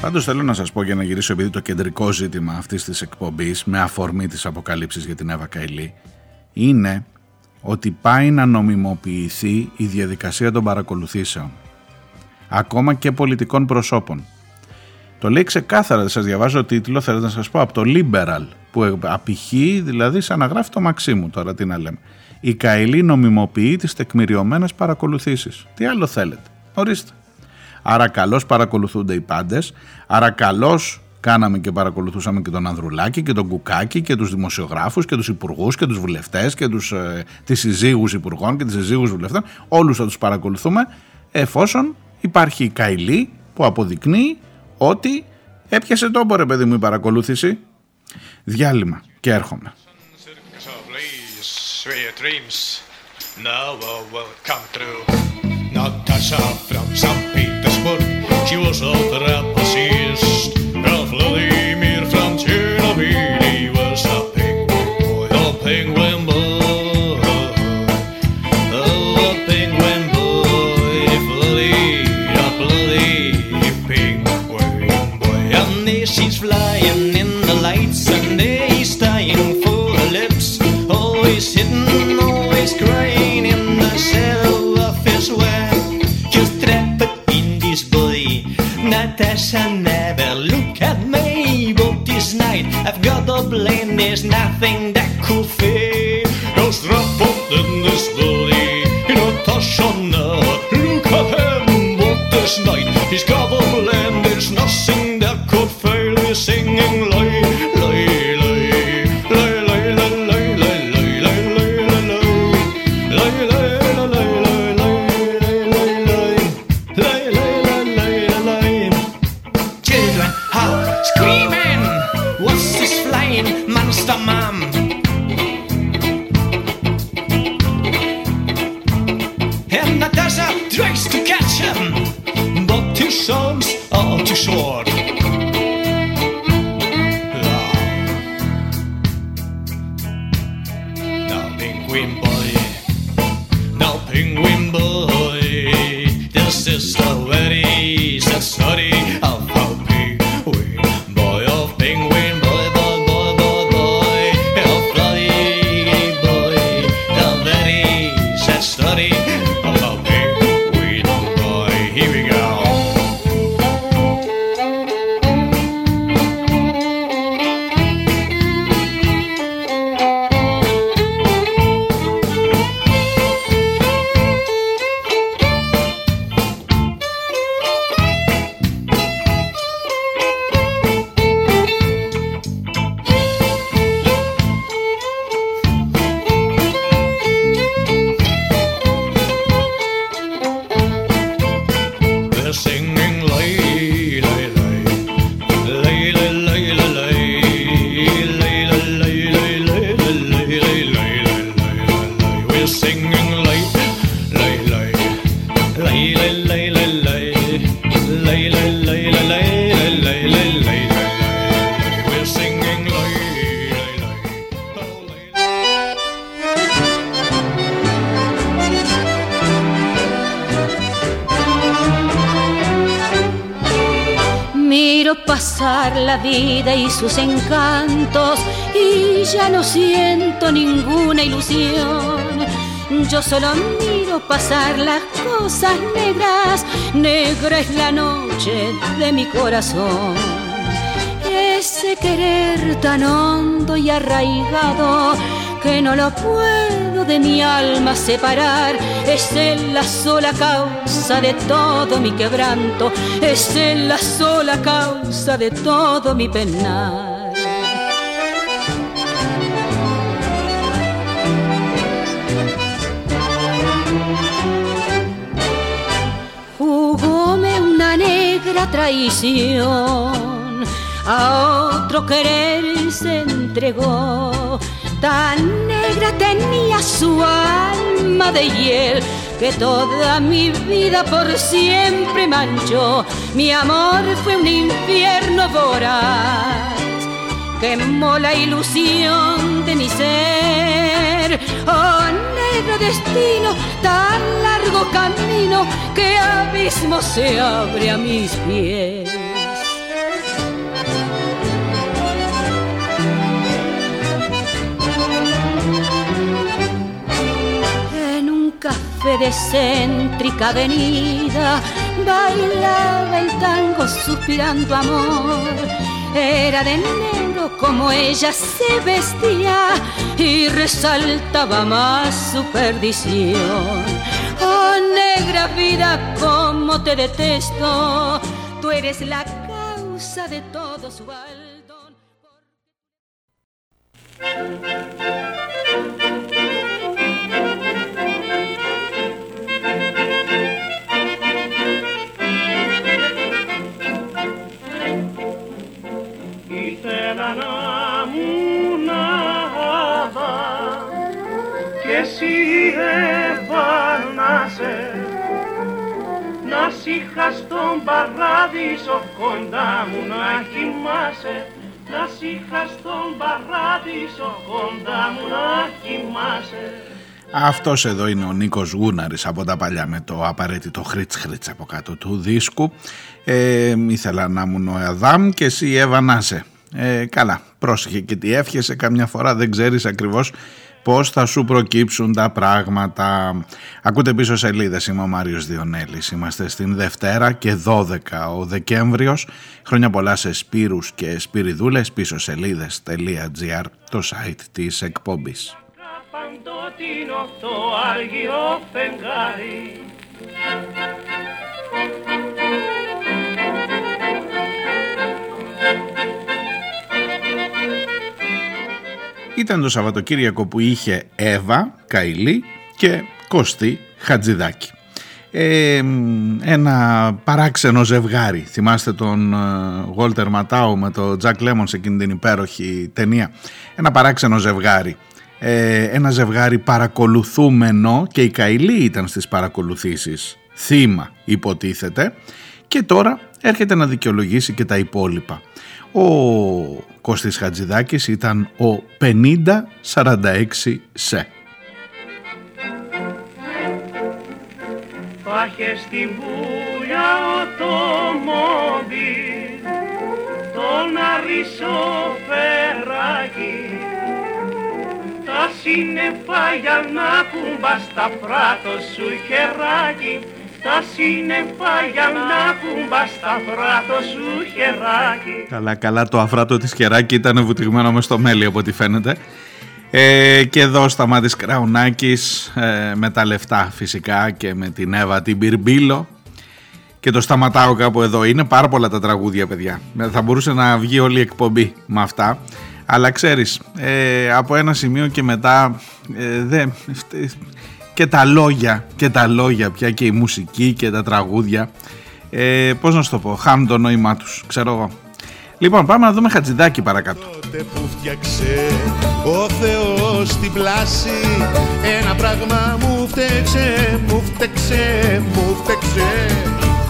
Πάντως θέλω να σας πω για να γυρίσω, επειδή το κεντρικό ζήτημα αυτής της εκπομπής με αφορμή της αποκαλύψης για την Εύα Καϊλή είναι ότι πάει να νομιμοποιηθεί η διαδικασία των παρακολουθήσεων ακόμα και πολιτικών προσώπων. Το λέει ξεκάθαρα, δεν σας διαβάζω τίτλο, θέλω να σας πω από το Liberal που απηχεί, δηλαδή σαν να γράφει το Μαξίμου τώρα, τι να λέμε. Η Καϊλή νομιμοποιεί τις τεκμηριωμένες παρακολουθήσεις. Τι άλλο θέλετε, ορίστε. Άρα καλώς παρακολουθούνται οι πάντες. Άρα καλώς κάναμε και παρακολουθούσαμε και τον Ανδρουλάκη και τον Κουκάκη και τους δημοσιογράφους και τους υπουργούς και τους βουλευτές και τους, ε, τις συζύγους υπουργών και τις συζύγους βουλευτών. Όλους θα τους παρακολουθούμε εφόσον υπάρχει η Καϊλή που αποδεικνύει ότι έπιασε τόπο, ρε παιδί μου, η παρακολούθηση. Διάλειμμα και έρχομαι. There's nothing that could fail. No strap on this body, in a touch on her. Look at him, what this night. He's got a blend. There's nothing that could fail. He's singing lie, lie, lie, lie, lie, lie, lie, lie, lie, lie, lie, lie, lie, lie, lie, lie, lie, lie, lie. Children howl, screaming. What's this flying? Monster Mom. And Natasha tries to catch him, but his arms are too short. Now penguin boy, now penguin boy, this is the very sad story of how penguin boy, of penguin boy. Pasar la vida y sus encantos y ya no siento ninguna ilusión. Yo solo miro pasar las cosas negras. Negra es la noche de mi corazón. Ese querer tan hondo y arraigado que no lo puedo de mi alma separar. Es él la sola causa de todo mi quebranto. Es él la sola causa de todo mi penar. Jugóme una negra traición, a otro querer se entregó. Tan negra tenía su alma de hiel que toda mi vida por siempre manchó. Mi amor fue un infierno voraz, quemó la ilusión de mi ser. Oh, negro destino, tan largo camino, que abismo se abre a mis pies. De céntrica avenida bailaba el tango suspirando amor. Era de negro como ella se vestía y resaltaba más su perdición. Oh, negro Αυτός εδώ είναι ο Νίκος Γούναρης από τα παλιά, με το απαραίτητο χρίτς χρίτς από κάτω του δίσκου. Ε, ήθελα να ήμουν ο Αδάμ και εσύ Εύα να είσαι. Ε, καλά, πρόσεχε και τι εύχεσαι, καμιά φορά δεν ξέρεις ακριβώς πώς θα σου προκύψουν τα πράγματα. Ακούτε πίσω σελίδες, είμαι ο Μάριος Διονέλης. Είμαστε στην Δευτέρα και δώδεκα ο Δεκέμβριος. Χρόνια πολλά σε Σπύρους και Σπυριδούλες, πίσω σελίδες.gr, το site της εκπομπής. Παντότινο το αργυρό φεγγάρι. Ήταν το Σαββατοκύριακο που είχε Εύα Καϊλή και Κωστή Χατζηδάκη. Ε, ένα παράξενο ζευγάρι. Θυμάστε τον Γόλτερ Ματάου με τον Τζακ Λέμον σε εκείνη την υπέροχη ταινία. Ένα παράξενο ζευγάρι. Ε, ένα ζευγάρι παρακολουθούμενο, και η Καϊλή ήταν στις παρακολουθήσεις θύμα, υποτίθεται, και τώρα έρχεται να δικαιολογήσει και τα υπόλοιπα. Ο Κώστης Χατζηδάκης ήταν ο πενήντα σαράντα έξι σε. Πάχε στην πουλιά το μόμπι, τον αρισοφεράκι, τα σύννεφα για να κουμπά στα πράτο σου χεράκι, τα σύννεφα για να κουμπά στα πράτο σου χεράκι. Καλά, καλά, το αφράτο της χεράκι ήταν βουτυγμένο μες στο μέλι από ό,τι φαίνεται. Ε, και εδώ Σταμάτης Κραουνάκης ε, με τα λεφτά φυσικά και με την Εύα την Μπυρμπίλο. Και το σταματάω κάπου εδώ. Είναι πάρα πολλά τα τραγούδια, παιδιά. Θα μπορούσε να βγει όλη η εκπομπή με αυτά. Αλλά ξέρεις, ε, από ένα σημείο και μετά ε, δε, ε, και τα λόγια, και τα λόγια πια, και η μουσική και τα τραγούδια, ε, πώς να σου το πω, χάνουν το νόημά τους, ξέρω εγώ. Λοιπόν, πάμε να δούμε Χατζηδάκη παρακάτω. Τότε που φτιάξε ο Θεός την πλάση, ένα πράγμα μου φταίξε, μου φταίξε, μου φταίξε.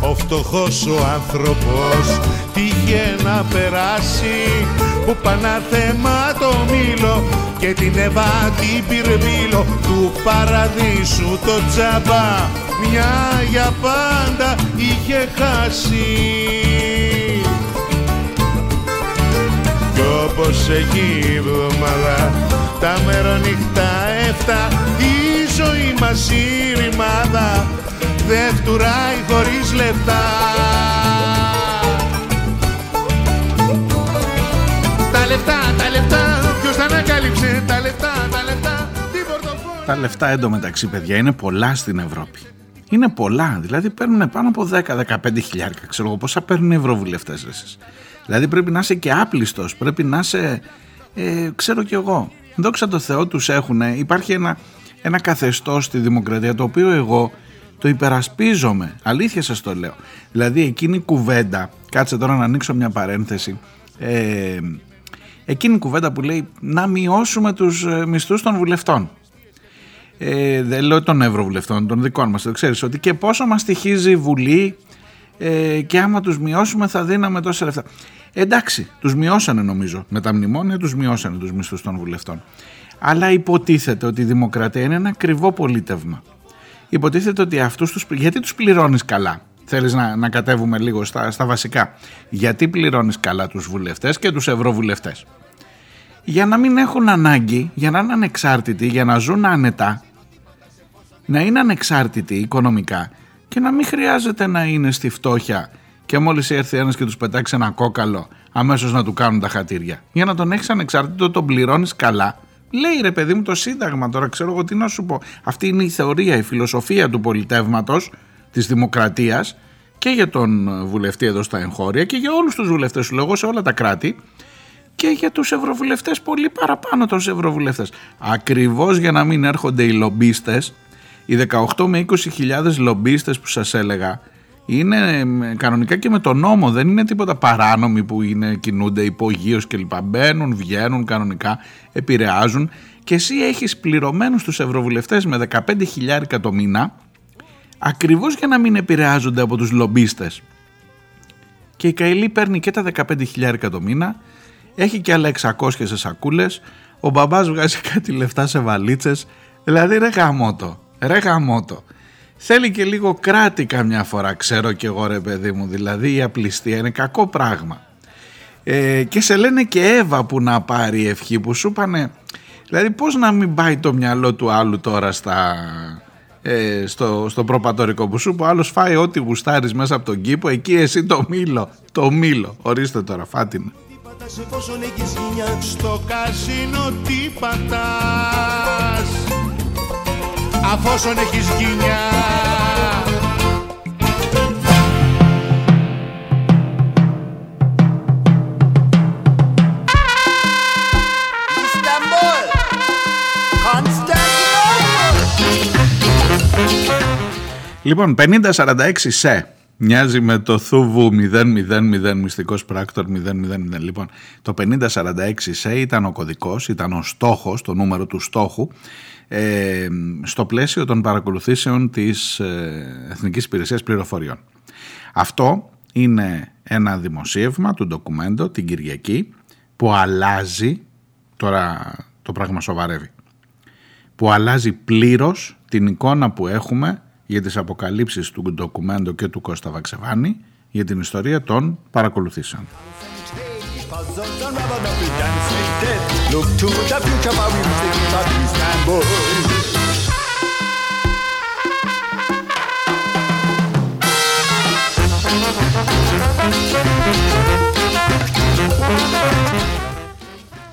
Ο φτωχός ο άνθρωπος τύχε να περάσει, που πανάθεμα το μήλο και την Εύα την πυρμήλο, του παραδείσου το τσάμπα μια για πάντα είχε χάσει. Κι όπως εκεί η βδομάδα τα μερονύχτα έφτα, η ζωή μας η ρημάδα δεν φτουράει χωρίς λεφτά. Τα λεφτά, τα λεφτά, ποιος τα ανακάλυψε, τα λεφτά, τα λεφτά, την πορτοφόλι. Τα λεφτά εντωμεταξύ, παιδιά, είναι πολλά στην Ευρώπη. Είναι πολλά, δηλαδή παίρνουν πάνω από δέκα με δεκαπέντε χιλιάρικα. Ξέρω εγώ πόσα παίρνουν οι ευρωβουλευτές εσείς. Δηλαδή πρέπει να είσαι και άπλιστος, πρέπει να είσαι, ε, ξέρω κι εγώ. Δόξα τω Θεώ τους έχουν, υπάρχει ένα, ένα καθεστώς στη δημοκρατία το οποίο εγώ το υπερασπίζομαι. Αλήθεια σας το λέω. Δηλαδή εκείνη η κουβέντα, κάτσε τώρα να ανοίξω μια παρένθεση. Ε, εκείνη η κουβέντα που λέει να μειώσουμε τους μισθούς των βουλευτών, ε, δεν λέω των ευρωβουλευτών, των δικών μας, το ξέρεις ότι και πόσο μας στοιχίζει η Βουλή, ε, και άμα τους μειώσουμε θα δίναμε τόσα λεφτά. Εντάξει, τους μειώσανε νομίζω με τα μνημόνια, τους μειώσανε τους μισθούς των βουλευτών, αλλά υποτίθεται ότι η δημοκρατία είναι ένα ακριβό πολίτευμα. Υποτίθεται ότι αυτούς τους, γιατί τους πληρώνεις καλά. Θέλεις να, να κατέβουμε λίγο στα, στα βασικά. Γιατί πληρώνεις καλά τους βουλευτές και τους ευρωβουλευτές? Για να μην έχουν ανάγκη, για να είναι ανεξάρτητοι, για να ζουν άνετα, να είναι ανεξάρτητοι οικονομικά και να μην χρειάζεται να είναι στη φτώχεια και μόλις έρθει ένας και τους πετάξει ένα κόκαλο αμέσως να του κάνουν τα χατήρια. Για να τον έχεις ανεξάρτητο, τον πληρώνεις καλά, Λέει ρε παιδί μου το Σύνταγμα, τώρα ξέρω εγώ τι να σου πω. Αυτή είναι η θεωρία, η φιλοσοφία του πολιτεύματος, της δημοκρατίας και για τον βουλευτή εδώ στα εγχώρια και για όλους τους βουλευτές, σου λέγω, σε όλα τα κράτη και για τους ευρωβουλευτές, πολύ παραπάνω τους ευρωβουλευτές. Ακριβώς για να μην έρχονται οι λομπίστες, οι δεκαοκτώ με είκοσι χιλιάδες λομπίστες που σας έλεγα είναι κανονικά και με τον νόμο, δεν είναι τίποτα παράνομοι που είναι, κινούνται υπογείως κλπ. Μπαίνουν, βγαίνουν κανονικά, επηρεάζουν και εσύ έχεις πληρωμένους τους ευρωβουλευτές με δεκαπέντε χιλιάρικα το μήνα ακριβώς για να μην επηρεάζονται από τους λομπίστες. Και η Καϊλή παίρνει και τα δεκαπέντε χιλιάρικα το μήνα, έχει και άλλα εξακόσια σε σακούλες, ο μπαμπάς βγάζει κάτι λεφτά σε βαλίτσες, δηλαδή ρε γαμώτο, ρε γαμώτο. Θέλει και λίγο κράτη καμιά φορά, ξέρω κι εγώ ρε παιδί μου, δηλαδή η απληστία είναι κακό πράγμα. Ε, και σε λένε και Εύα που να πάρει η ευχή που σου πάνε, δηλαδή πώς να μην πάει το μυαλό του άλλου τώρα στα, ε, στο, στο προπατορικό που σου που άλλος φάει ό,τι γουστάρεις μέσα από τον κήπο, εκεί εσύ το μήλο, το μήλο, ορίστε τώρα φάτινα. Στο καζίνο τι πατάς, αφόσον έχεις γυνιά. Λοιπόν, πενήντα σαράντα έξι σε μοιάζει με το θούβου μηδέν μηδέν μηδέν μυστικός πράκτορ μηδέν μηδέν μηδέν. Λοιπόν, το πενήντα σαράντα έξι σε ήταν ο κωδικός, ήταν ο στόχος, το νούμερο του στόχου Ε, στο πλαίσιο των παρακολουθήσεων της ε, Εθνικής Υπηρεσίας Πληροφοριών. Αυτό είναι ένα δημοσίευμα του ντοκουμέντο την Κυριακή που αλλάζει, τώρα το πράγμα σοβαρεύει, που αλλάζει πλήρως την εικόνα που έχουμε για τις αποκαλύψεις του ντοκουμέντο και του Κώστα Βαξεβάνη για την ιστορία των παρακολουθήσεων.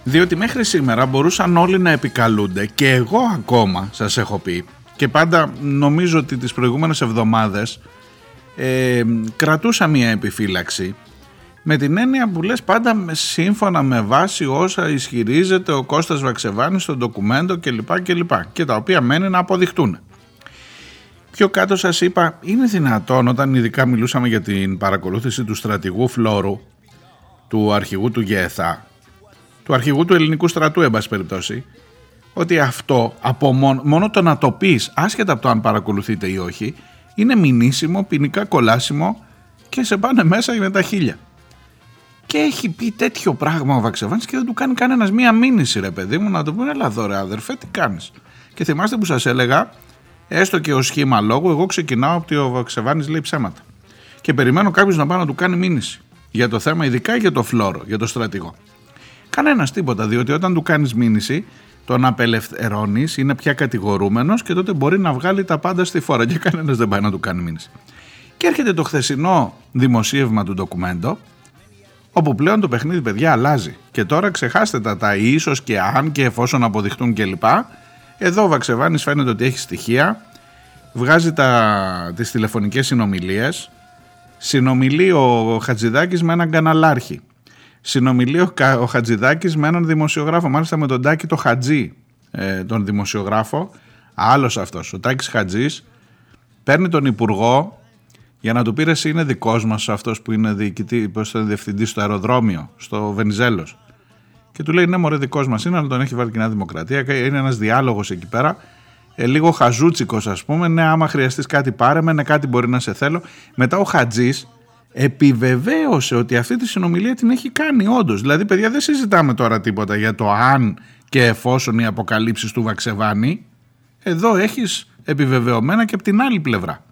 Διότι μέχρι σήμερα μπορούσαν όλοι να επικαλούνται και εγώ ακόμα σας έχω πει και πάντα νομίζω ότι τις προηγούμενες εβδομάδες ε, κρατούσα μια επιφύλαξη με την έννοια που λες πάντα σύμφωνα με βάση όσα ισχυρίζεται ο Κώστας Βαξεβάνης στο ντοκουμέντο κλπ. κλπ. Και τα οποία μένει να αποδειχτούν. Πιο κάτω σας είπα, είναι δυνατόν όταν ειδικά μιλούσαμε για την παρακολούθηση του στρατηγού Φλώρου, του αρχηγού του ΓΕΘΑ, του αρχηγού του ελληνικού στρατού, εν πάση περιπτώσει, ότι αυτό από μόνο, μόνο το να το πεις, άσχετα από το αν παρακολουθείτε ή όχι, είναι μηνύσιμο, ποινικά κολάσιμο και σε πάνε μέσα με τα χίλια. Και έχει πει τέτοιο πράγμα ο Βαξεβάνης και δεν του κάνει κανένας μία μήνυση ρε παιδί μου να του πούνε έλα εδώ ρε αδερφέ τι κάνεις. Και θυμάστε που σας έλεγα έστω και ως σχήμα λόγου εγώ ξεκινάω από ότι ο Βαξεβάνης λέει ψέματα. Και περιμένω κάποιος να πάει να του κάνει μήνυση για το θέμα ειδικά για το Φλώρο, για το στρατηγό. Κανένας τίποτα διότι όταν του κάνεις μήνυση τον απελευθερώνεις, είναι πια κατηγορούμενος και τότε μπορεί να βγάλει τα πάντα στη φόρα και κανένας δεν πάει να του κάνει μήνυση. Και έρχεται το χθεσινό δημοσίευμα του ντοκουμέντο. Όπου πλέον το παιχνίδι, παιδιά, αλλάζει. Και τώρα ξεχάστε τα τα ίσως και αν και εφόσον αποδειχτούν κλπ. Εδώ ο Βαξεβάνης φαίνεται ότι έχει στοιχεία, βγάζει τα, τις τηλεφωνικές συνομιλίες, συνομιλεί ο Χατζηδάκης με έναν καναλάρχη, συνομιλεί ο, ο Χατζηδάκης με έναν δημοσιογράφο, μάλιστα με τον Τάκη το Χατζή, ε, τον δημοσιογράφο, άλλος αυτός, ο Τάκης Χατζής, παίρνει τον υπουργό, για να του πήρε είναι δικός μας αυτός που είναι διοικητή, που είναι διευθυντής στο αεροδρόμιο, στο Βενιζέλος. Και του λέει ναι μωρέ δικός μας είναι, αλλά τον έχει βάλει η Νέα Δημοκρατία, είναι ένας διάλογος εκεί πέρα, ε, λίγο χαζούτσικος ας πούμε, ναι άμα χρειαστείς κάτι πάρε με, ναι κάτι μπορεί να σε θέλω. Μετά ο Χατζής επιβεβαίωσε ότι αυτή τη συνομιλία την έχει κάνει όντως. Δηλαδή παιδιά δεν συζητάμε τώρα τίποτα για το αν και εφόσον οι αποκαλύψεις του Βαξεβάνη, εδώ έχεις επιβεβαιωμένα και από την άλλη πλευρά.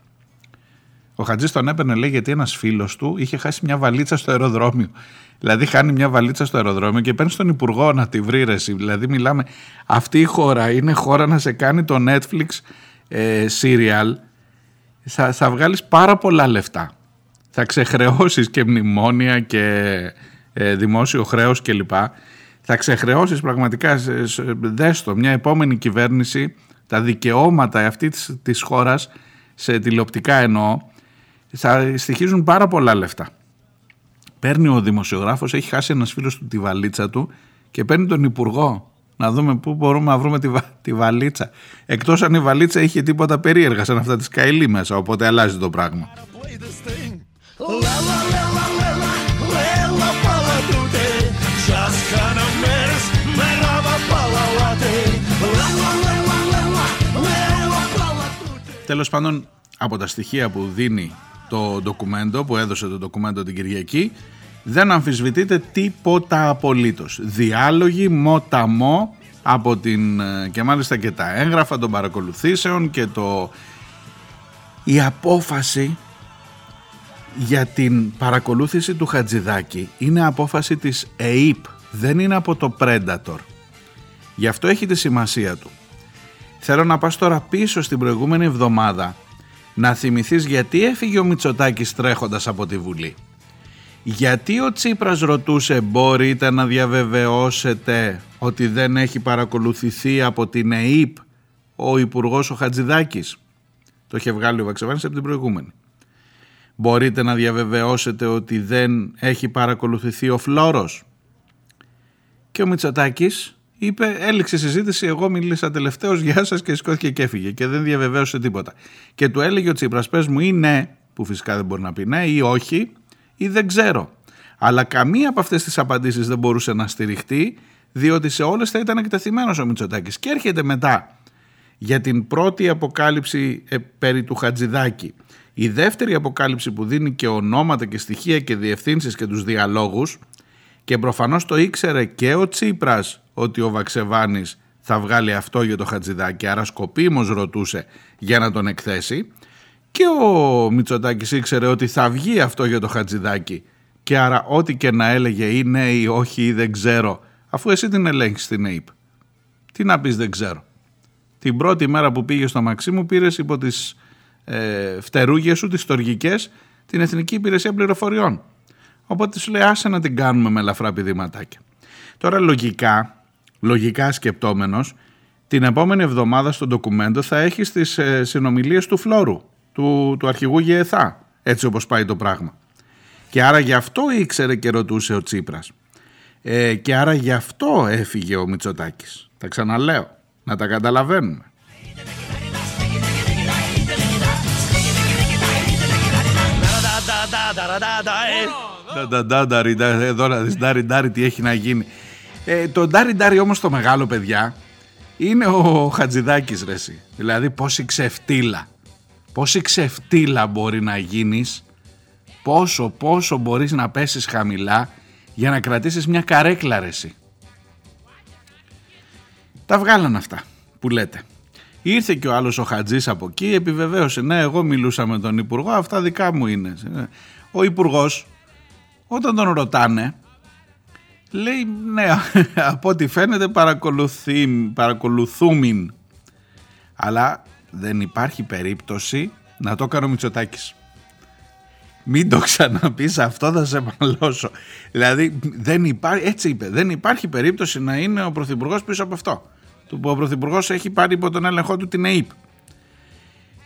Ο Χατζής τον έπαιρνε, λέει, γιατί ένας φίλος του είχε χάσει μια βαλίτσα στο αεροδρόμιο. Δηλαδή, χάνει μια βαλίτσα στο αεροδρόμιο και παίρνει στον υπουργό να τη βρει, ρε, εσύ. Δηλαδή, μιλάμε. Αυτή η χώρα είναι χώρα να σε κάνει το Netflix ε, serial. Θα, θα βγάλεις πάρα πολλά λεφτά. Θα ξεχρεώσεις και μνημόνια και ε, δημόσιο χρέος κλπ. θα ξεχρεώσεις πραγματικά, δέστο, μια επόμενη κυβέρνηση, τα δικαιώματα αυτή της χώρας, σε τηλεοπτικά εννοώ, θα στοιχίζουν πάρα πολλά λεφτά. Παίρνει ο δημοσιογράφος, έχει χάσει ένας φίλος του τη βαλίτσα του και παίρνει τον υπουργό, να δούμε πού μπορούμε να βρούμε τη, βα... τη βαλίτσα. Εκτός αν η βαλίτσα είχε τίποτα περίεργα σαν αυτά της Καϊλή μέσα, οπότε αλλάζει το πράγμα. Τέλος πάντων, από τα στοιχεία που δίνει το ντοκουμέντο, που έδωσε το ντοκουμέντο την Κυριακή, δεν αμφισβητείται τίποτα απολύτως. Διάλογοι μοταμό από την, και μάλιστα και τα έγγραφα των παρακολουθήσεων και το, η απόφαση για την παρακολούθηση του Χατζηδάκη είναι απόφαση της ΕΥΠ, δεν είναι από το Predator. Γι' αυτό έχει τη σημασία του. Θέλω να πας τώρα πίσω στην προηγούμενη εβδομάδα να θυμηθείς γιατί έφυγε ο Μητσοτάκης τρέχοντας από τη Βουλή. Γιατί ο Τσίπρας ρωτούσε μπορείτε να διαβεβαιώσετε ότι δεν έχει παρακολουθηθεί από την ΕΥΠ ο υπουργός ο Χατζηδάκης. Το είχε βγάλει ο Βαξεβάνης από την προηγούμενη. Μπορείτε να διαβεβαιώσετε ότι δεν έχει παρακολουθηθεί ο Φλώρος. Και ο Μητσοτάκης είπε, έληξε συζήτηση, εγώ μίλησα τελευταίος, γεια σας, και σηκώθηκε και έφυγε και δεν διαβεβαίωσε τίποτα. Και του έλεγε ο Τσίπρας, πες μου ή ναι, που φυσικά δεν μπορεί να πει ναι, ή όχι, ή δεν ξέρω. Αλλά καμία από αυτές τις απαντήσεις δεν μπορούσε να στηριχτεί, διότι σε όλες θα ήταν εκτεθειμένος ο Μητσοτάκης. Και έρχεται μετά για την πρώτη αποκάλυψη ε, περί του Χατζηδάκη. Η δεύτερη αποκάλυψη που δίνει και ονόματα και στοιχεία και διευθύνσεις και τους διαλόγους, και προφανώς το ήξερε και ο Τσίπρας ότι ο Βαξεβάνης θα βγάλει αυτό για το Χατζηδάκη, άρα σκοπίμως ρωτούσε για να τον εκθέσει, και ο Μητσοτάκης ήξερε ότι θα βγει αυτό για το Χατζηδάκη και άρα ό,τι και να έλεγε ή ναι ή όχι ή δεν ξέρω, αφού εσύ την ελέγχεις την ΕΥΠ, τι να πεις δεν ξέρω. Την πρώτη μέρα που πήγε στο Μαξίμου πήρες υπό τις ε, φτερούγες σου, τις στοργικές, την Εθνική Υπηρεσία Πληροφοριών. Οπότε σου λέει άσε να την κάνουμε με ελαφρά πηδηματάκια. Τώρα λογικά, λογικά σκεπτόμενος, την επόμενη εβδομάδα στο ντοκουμέντο θα έχεις τις ε, συνομιλίες του Φλώρου, του, του αρχηγού ΓΕΘΑ, έτσι όπως πάει το πράγμα. Και άρα γι' αυτό ήξερε και ρωτούσε ο Τσίπρας. Ε, και άρα γι' αυτό έφυγε ο Μητσοτάκης. Τα ξαναλέω, να τα καταλαβαίνουμε. Εδώ να δεις ντάρι ντάρι τι έχει να γίνει. ε, Το ντάρι ντάρι όμως το μεγάλο, παιδιά, είναι ο Χατζηδάκης ρε εσύ. Δηλαδή πόση ξεφτύλα, πόση ξεφτύλα μπορεί να γίνεις, Πόσο πόσο μπορείς να πέσεις χαμηλά για να κρατήσεις μια καρέκλα ρε εσύ. Τα βγάλαν αυτά που λέτε. Ήρθε και ο άλλος ο Χατζής από εκεί, επιβεβαίωσε, ναι εγώ μιλούσα με τον υπουργό, αυτά δικά μου είναι. Ο υπουργός όταν τον ρωτάνε λέει ναι από ό,τι φαίνεται παρακολουθούμην, αλλά δεν υπάρχει περίπτωση να το κάνω Μητσοτάκης. Μην το ξαναπείς αυτό, θα σε μαλώσω. Δηλαδή δεν υπά... έτσι είπε, δεν υπάρχει περίπτωση να είναι ο πρωθυπουργός πίσω από αυτό. Ο πρωθυπουργός έχει πάρει υπό τον έλεγχό του την ΕΥΠ.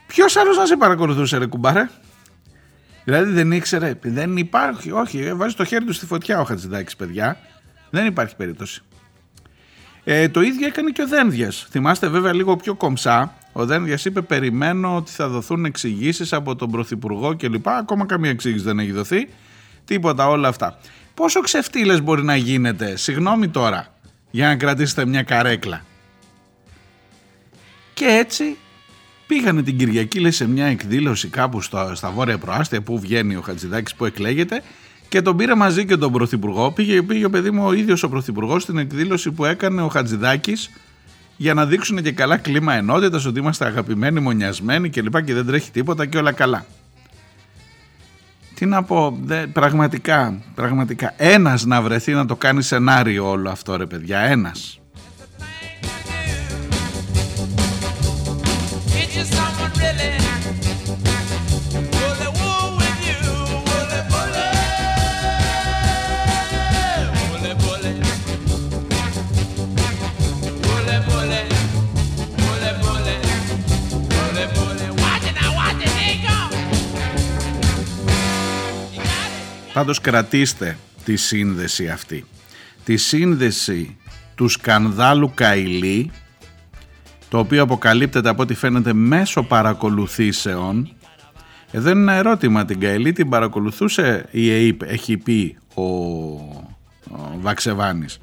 Ποιος άλλος να σε παρακολουθούσε ρε κουμπάρε? Δηλαδή δεν ήξερε, δεν υπάρχει, όχι, βάζει το χέρι του στη φωτιά ο Χατζηδάκης παιδιά. Δεν υπάρχει περίπτωση. Ε, το ίδιο έκανε και ο Δένδιας. Θυμάστε βέβαια λίγο πιο κομψά. Ο Δένδιας είπε περιμένω ότι θα δοθούν εξηγήσεις από τον πρωθυπουργό κλπ. Ακόμα καμία εξήγηση δεν έχει δοθεί. Τίποτα όλα αυτά. Πόσο ξεφτύλες μπορεί να γίνετε, συγγνώμη τώρα, για να κρατήσετε μια καρέκλα? Και έτσι πήγανε την Κυριακή λέει, σε μια εκδήλωση κάπου στο, στα Βόρεια Προάστια που βγαίνει ο Χατζηδάκης που εκλέγεται και τον πήρε μαζί και τον Πρωθυπουργό. Πήγε, πήγε ο παιδί μου ο ίδιος ο Πρωθυπουργός στην εκδήλωση που έκανε ο Χατζηδάκης για να δείξουν και καλά κλίμα ενότητας, ότι είμαστε αγαπημένοι, μονιασμένοι και λοιπά και δεν τρέχει τίποτα και όλα καλά. Τι να πω, δε, πραγματικά, πραγματικά ένας να βρεθεί να το κάνει σενάριο όλο αυτό ρε παιδιά, ένας. Πάντως κρατήστε τη σύνδεση αυτή. Τη σύνδεση του σκανδάλου Καϊλή, το οποίο αποκαλύπτεται από ό,τι φαίνεται μέσω παρακολουθήσεων. Εδώ είναι ένα ερώτημα. Την Καϊλή την παρακολουθούσε η ΕΥΠ, έχει πει ο, ο Βαξεβάνης.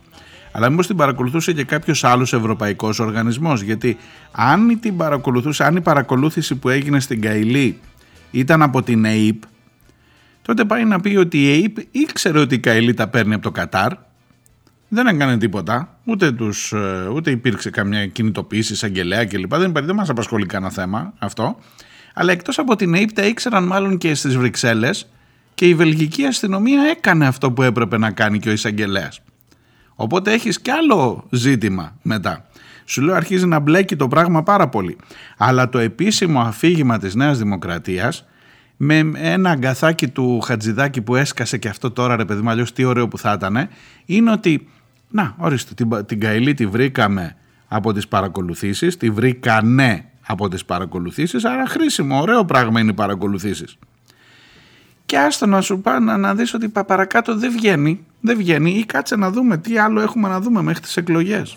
Αλλά μήπως την παρακολουθούσε και κάποιος άλλος ευρωπαϊκός οργανισμός? Γιατί αν, την παρακολουθούσε, αν η παρακολούθηση που έγινε στην Καϊλή ήταν από την ΕΥΠ, τότε πάει να πει ότι η ΕΥΠ ήξερε ότι η Καϊλή τα παίρνει από το Κατάρ. Δεν έκανε τίποτα, ούτε, τους, ούτε υπήρξε καμιά κινητοποίηση, εισαγγελέα κλπ. Δεν, δεν μας απασχολεί κανένα θέμα αυτό. Αλλά εκτός από την ΕΥΠ τα ήξεραν μάλλον και στις Βρυξέλλες και η βελγική αστυνομία έκανε αυτό που έπρεπε να κάνει και ο εισαγγελέας. Οπότε έχεις κι άλλο ζήτημα μετά. Σου λέω, αρχίζει να μπλέκει το πράγμα πάρα πολύ. Αλλά το επίσημο αφήγημα της Νέας Δημοκρατίας, με ένα αγκαθάκι του Χατζηδάκη που έσκασε και αυτό τώρα, ρε παιδί μου, αλλιώς τι ωραίο που θα ήταν, είναι ότι, να, ορίστε, την, την Καϊλή τη βρήκαμε από τις παρακολουθήσεις, τη βρήκανε από τις παρακολουθήσεις, άρα χρήσιμο, ωραίο πράγμα είναι οι παρακολουθήσεις. Και άστο να σου πάνε να δεις ότι παρακάτω δεν βγαίνει, δεν βγαίνει, ή κάτσε να δούμε τι άλλο έχουμε να δούμε μέχρι τις εκλογές.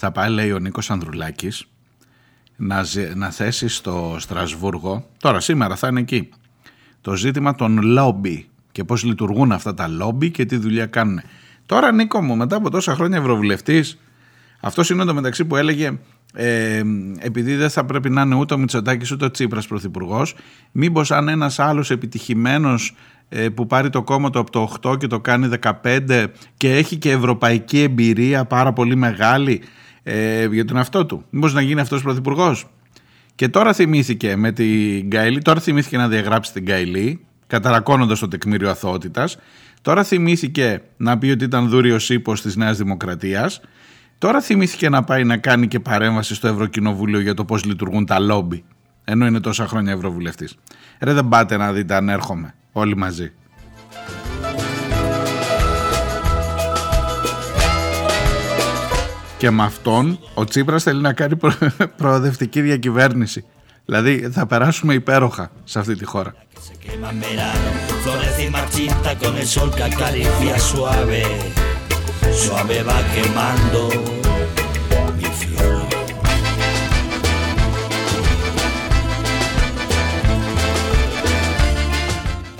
Θα πάει, λέει ο Νίκος Ανδρουλάκης, να, ζε, να θέσει στο Στρασβούργο, τώρα σήμερα θα είναι εκεί, το ζήτημα των λόμπι και πώς λειτουργούν αυτά τα λόμπι και τι δουλειά κάνουν. Τώρα, Νίκο μου, μετά από τόσα χρόνια Ευρωβουλευτής, αυτός είναι το μεταξύ που έλεγε ε, επειδή δεν θα πρέπει να είναι ούτε ο Μητσοτάκης ούτε ο Τσίπρας πρωθυπουργός, μήπως αν ένας άλλος επιτυχημένος ε, που πάρει το κόμμα του από το οκτώ και το κάνει δεκαπέντε και έχει και ευρωπαϊκή εμπειρία πάρα πολύ μεγάλη ε, για τον εαυτό του, μήπως να γίνει αυτός πρωθυπουργός? Και τώρα θυμήθηκε με την Καϊλή, τώρα θυμήθηκε να διαγράψει την Καϊλή, καταρακώνοντας το τεκμήριο αθωότητας. Τώρα θυμήθηκε να πει ότι ήταν δούριος ύπος της Νέας Δημοκρατίας. Τώρα θυμήθηκε να πάει να κάνει και παρέμβαση στο Ευρωκοινοβούλιο για το πώς λειτουργούν τα λόμπι, ενώ είναι τόσα χρόνια ευρωβουλευτής. Ρε, δεν πάτε να δείτε αν έρχομαι όλοι μαζί? Και με αυτόν ο Τσίπρας θέλει να κάνει προ... προοδευτική διακυβέρνηση. Δηλαδή θα περάσουμε υπέροχα σε αυτή τη χώρα.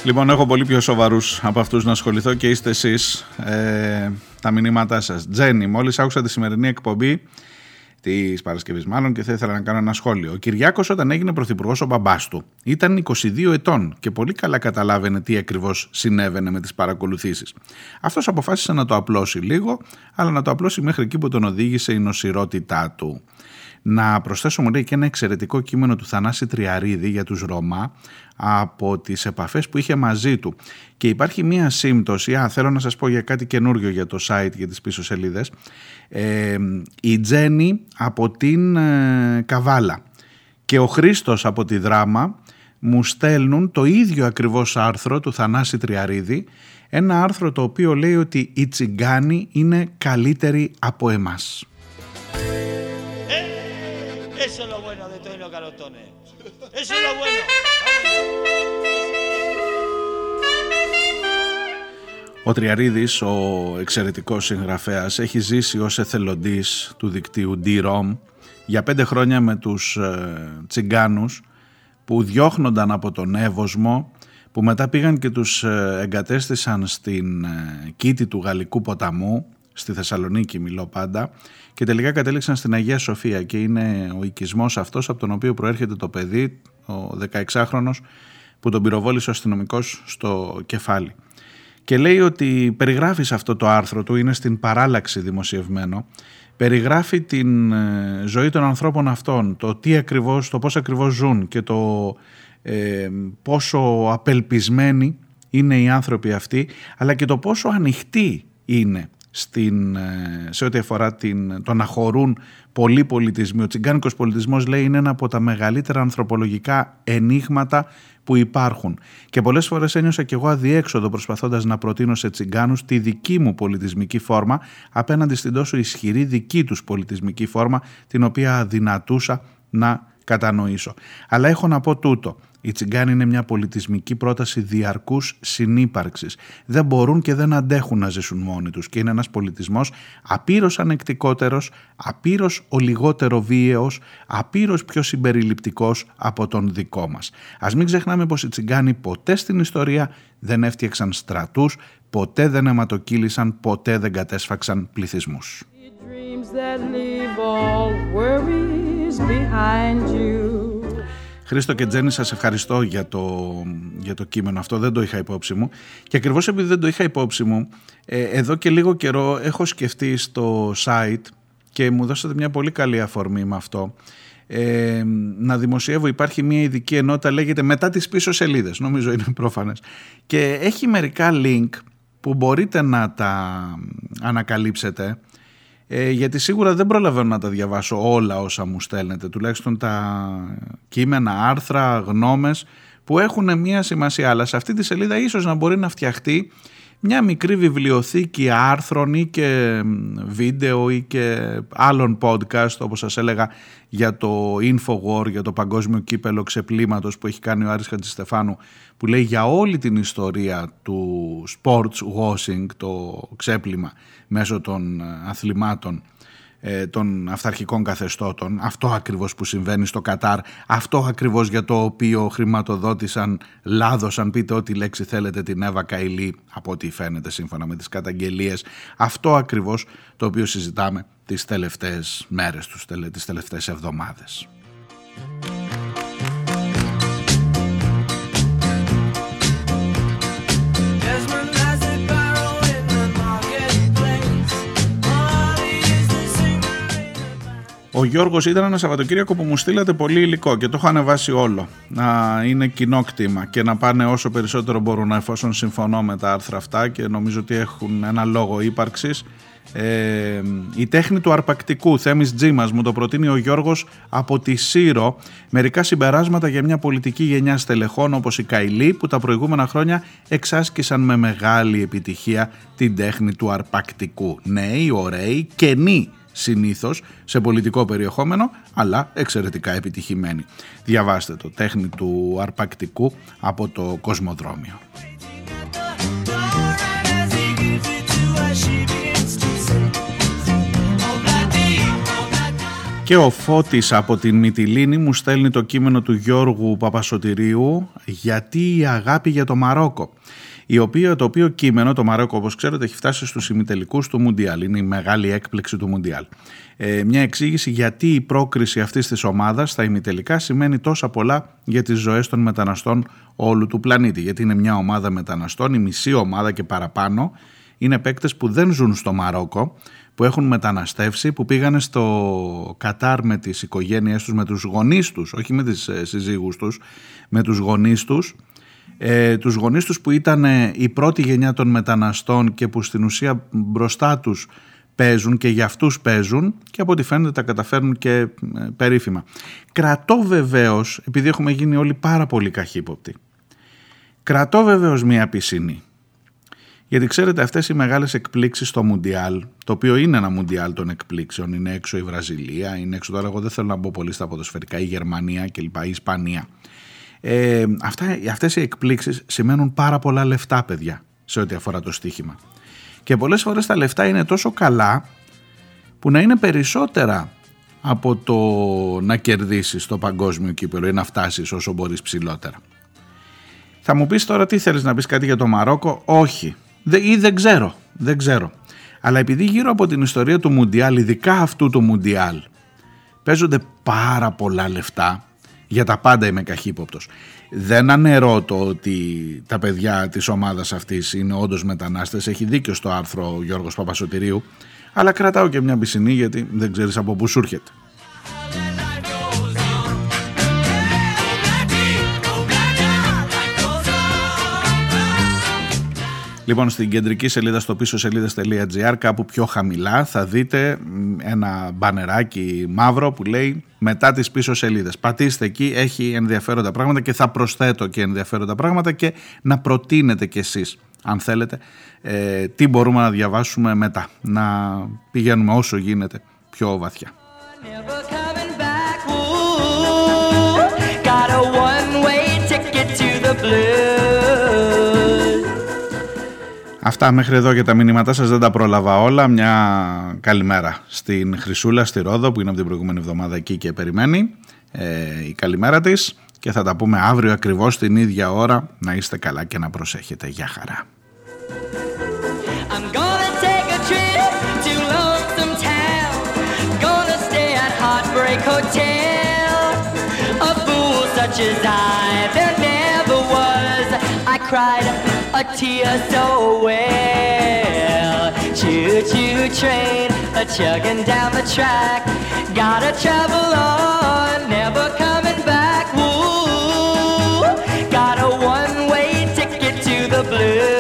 Λοιπόν, έχω πολύ πιο σοβαρούς από αυτούς να ασχοληθώ και είστε εσείς ε, τα μηνύματά σας. Τζένι, μόλις άκουσα τη σημερινή εκπομπή της Παρασκευής μάλλον και θα ήθελα να κάνω ένα σχόλιο. Ο Κυριάκος όταν έγινε πρωθυπουργός, ο μπαμπάς του ήταν είκοσι δύο ετών και πολύ καλά καταλάβαινε τι ακριβώς συνέβαινε με τις παρακολουθήσεις. Αυτός αποφάσισε να το απλώσει λίγο, αλλά να το απλώσει μέχρι εκεί που τον οδήγησε η νοσηρότητά του. Να προσθέσω, μου λέει, και ένα εξαιρετικό κείμενο του Θανάση Τριαρίδη για τους Ρωμά από τις επαφές που είχε μαζί του. Και υπάρχει μία σύμπτωση, α, θέλω να σας πω για κάτι καινούριο για το site, για τις πίσω σελίδες. Ε, η Τζένι από την ε, Καβάλα και ο Χρήστος από τη Δράμα μου στέλνουν το ίδιο ακριβώς άρθρο του Θανάση Τριαρίδη, ένα άρθρο το οποίο λέει ότι οι Τσιγκάνοι είναι καλύτεροι από εμάς. Eso es lo bueno de todos los calotones. Eso es lo bueno. Ο Τριαρίδης, ο εξαιρετικός συγγραφέας, έχει ζήσει ως εθελοντής του δικτύου ντι ρομ για πέντε χρόνια με τους ε, Τσιγκάνους που διώχνονταν από τον Εύωσμο, που μετά πήγαν και τους εγκατέστησαν στην ε, κήτη του Γαλλικού ποταμού, στη Θεσσαλονίκη μιλώ πάντα, και τελικά κατέληξαν στην Αγία Σοφία και είναι ο οικισμός αυτός από τον οποίο προέρχεται το παιδί, ο δεκαεξάχρονος που τον πυροβόλησε ο αστυνομικός στο κεφάλι. Και λέει ότι περιγράφει σε αυτό το άρθρο του, είναι στην Παράλλαξη δημοσιευμένο, περιγράφει την ζωή των ανθρώπων αυτών, το, τι ακριβώς, το πώς ακριβώς ζουν και το ε, πόσο απελπισμένοι είναι οι άνθρωποι αυτοί, αλλά και το πόσο ανοιχτοί είναι στην, σε ό,τι αφορά την, το να χωρούν πολλοί πολιτισμοί. Ο τσιγκάνικος πολιτισμός, λέει, είναι ένα από τα μεγαλύτερα ανθρωπολογικά ενίγματα που υπάρχουν. Και πολλές φορές ένιωσα κι εγώ αδιέξοδο προσπαθώντας να προτείνω σε τσιγκάνους τη δική μου πολιτισμική φόρμα απέναντι στην τόσο ισχυρή δική τους πολιτισμική φόρμα, την οποία αδυνατούσα να κατανοήσω. Αλλά έχω να πω τούτο. Η τσιγκάνη είναι μια πολιτισμική πρόταση διαρκούς συνύπαρξης. Δεν μπορούν και δεν αντέχουν να ζήσουν μόνοι τους και είναι ένας πολιτισμός απείρως ανεκτικότερος, απείρως ο λιγότερο βίαιος, απείρως πιο συμπεριληπτικός από τον δικό μας. Ας μην ξεχνάμε πως οι τσιγκάνοι ποτέ στην ιστορία δεν έφτιαξαν στρατούς, ποτέ δεν αιματοκύλησαν, ποτέ δεν κατέσφαξαν πληθυσμούς. Χρήστο και Τζέννη, σας ευχαριστώ για το, για το κείμενο αυτό, δεν το είχα υπόψη μου. Και ακριβώς επειδή δεν το είχα υπόψη μου, ε, εδώ και λίγο καιρό έχω σκεφτεί στο site και μου δώσατε μια πολύ καλή αφορμή με αυτό, ε, να δημοσιεύω, υπάρχει μια ειδική ενότητα, λέγεται μετά τις πίσω σελίδες, νομίζω είναι πρόφανες, και έχει μερικά link που μπορείτε να τα ανακαλύψετε. Ε, γιατί σίγουρα δεν προλαβαίνω να τα διαβάσω όλα όσα μου στέλνετε, τουλάχιστον τα κείμενα, άρθρα, γνώμες που έχουν μία σημασία, αλλά σε αυτή τη σελίδα ίσως να μπορεί να φτιαχτεί μια μικρή βιβλιοθήκη άρθρων ή και βίντεο ή και άλλων podcast, όπως σας έλεγα για το Infowar, για το παγκόσμιο κύπελο ξεπλήματος που έχει κάνει ο Άρης Χατζηστεφάνου, που λέει για όλη την ιστορία του sports washing, το ξέπλυμα μέσω των αθλημάτων των αυταρχικών καθεστώτων, αυτό ακριβώς που συμβαίνει στο Κατάρ, αυτό ακριβώς για το οποίο χρηματοδότησαν, λάδωσαν, πείτε ό,τι λέξη θέλετε, την Εύα Καϊλή, από ό,τι φαίνεται σύμφωνα με τις καταγγελίες, αυτό ακριβώς το οποίο συζητάμε τις τελευταίες μέρες, τις τελευταίες εβδομάδες. Ο Γιώργος, ήταν ένα Σαββατοκύριακο που μου στείλατε πολύ υλικό και το έχω ανεβάσει όλο. Να είναι κοινό κτήμα και να πάνε όσο περισσότερο μπορούν, εφόσον συμφωνώ με τα άρθρα αυτά και νομίζω ότι έχουν ένα λόγο ύπαρξης. Ε, η τέχνη του αρπακτικού, Θέμης Τζίμας, μου το προτείνει ο Γιώργος από τη Σύρο, μερικά συμπεράσματα για μια πολιτική γενιά στελεχών όπως η Καϊλή, που τα προηγούμενα χρόνια εξάσκησαν με μεγάλη επιτυχία την τέχνη του αρπακτικού. Νέοι, ωραίοι, καινοί συνήθως σε πολιτικό περιεχόμενο, αλλά εξαιρετικά επιτυχημένη. Διαβάστε το, τέχνη του αρπακτικού από το Κοσμοδρόμιο. Και ο Φώτης από την Μυτιλήνη μου στέλνει το κείμενο του Γιώργου Παπασωτηρίου «Γιατί η αγάπη για το Μαρόκο». Η οποία, το οποίο κείμενο, το Μαρόκο, όπως ξέρετε, έχει φτάσει στους ημιτελικούς του Μουντιάλ. Είναι η μεγάλη έκπληξη του Μουντιάλ. Ε, μια εξήγηση γιατί η πρόκριση αυτής της ομάδας στα ημιτελικά σημαίνει τόσα πολλά για τις ζωές των μεταναστών όλου του πλανήτη. Γιατί είναι μια ομάδα μεταναστών, η μισή ομάδα και παραπάνω είναι παίκτες που δεν ζουν στο Μαρόκο, που έχουν μεταναστεύσει, που πήγανε στο Κατάρ με τις οικογένειές τους, με τους γονείς τους, όχι με τις συζύγους τους, με τους γονείς τους. Ε, τους γονείς τους που ήταν η πρώτη γενιά των μεταναστών και που στην ουσία μπροστά τους παίζουν και για αυτούς παίζουν και από ό,τι φαίνεται τα καταφέρνουν και ε, περίφημα. Κρατώ βεβαίως, επειδή έχουμε γίνει όλοι πάρα πολύ καχύποπτοι, κρατώ βεβαίως μία πισινή. Γιατί ξέρετε, αυτές οι μεγάλες εκπλήξεις στο Μουντιάλ, το οποίο είναι ένα Μουντιάλ των εκπλήξεων, είναι έξω η Βραζιλία, είναι έξω, τώρα εγώ δεν θέλω να μπω πολύ στα ποδοσφαιρικά, η Γερμανία κλπ, η Ισπανία. Ε, αυτά, αυτές οι εκπλήξεις σημαίνουν πάρα πολλά λεφτά, παιδιά, σε ό,τι αφορά το στοίχημα. Και πολλές φορές τα λεφτά είναι τόσο καλά που να είναι περισσότερα από το να κερδίσεις το παγκόσμιο κύπελλο ή να φτάσεις όσο μπορείς ψηλότερα. Θα μου πεις τώρα, τι θέλεις να πεις κάτι για το Μαρόκο? Όχι, Δε, ή δεν ξέρω, δεν ξέρω. Αλλά επειδή γύρω από την ιστορία του Μουντιάλ, ειδικά αυτού του Μουντιάλ, παίζονται πάρα πολλά λεφτά, για τα πάντα είμαι καχύποπτος. Δεν αναιρώ το ότι τα παιδιά της ομάδας αυτής είναι όντως μετανάστες. Έχει δίκιο στο άρθρο ο Γιώργος Παπασωτηρίου. Αλλά κρατάω και μια πισινή, γιατί δεν ξέρεις από πού σου έρχεται. Λοιπόν, στην κεντρική σελίδα στο πίσω σελίδες.gr, κάπου πιο χαμηλά, θα δείτε ένα μπανεράκι μαύρο που λέει μετά τις πίσω σελίδες. Πατήστε εκεί, έχει ενδιαφέροντα πράγματα και θα προσθέτω και ενδιαφέροντα πράγματα και να προτείνετε κι εσείς, αν θέλετε, ε, τι μπορούμε να διαβάσουμε μετά. Να πηγαίνουμε όσο γίνεται πιο βαθιά. Αυτά μέχρι εδώ και τα μηνύματά σας, δεν τα πρόλαβα όλα. Μια καλημέρα στην Χρυσούλα, στη Ρόδο, που είναι από την προηγούμενη εβδομάδα εκεί και περιμένει ε, η καλημέρα της, και θα τα πούμε αύριο ακριβώς την ίδια ώρα. Να είστε καλά και να προσέχετε. Γεια χαρά. A tear so well. Choo-choo train, a-chugging down the track. Gotta travel on, never coming back. Woo, got a one-way ticket to the blues.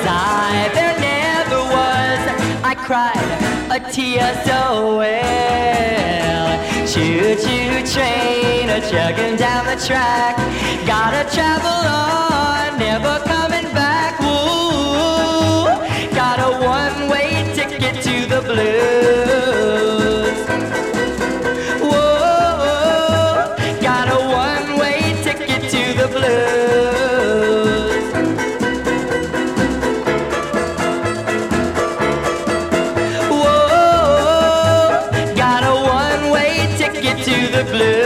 As I, there never was. I cried a tear so well. Choo-choo train, a-chugging down the track. Gotta travel on, never coming back. Ooh, got a one-way ticket to the blues. Whoa, got a one-way ticket to the blues. Blue.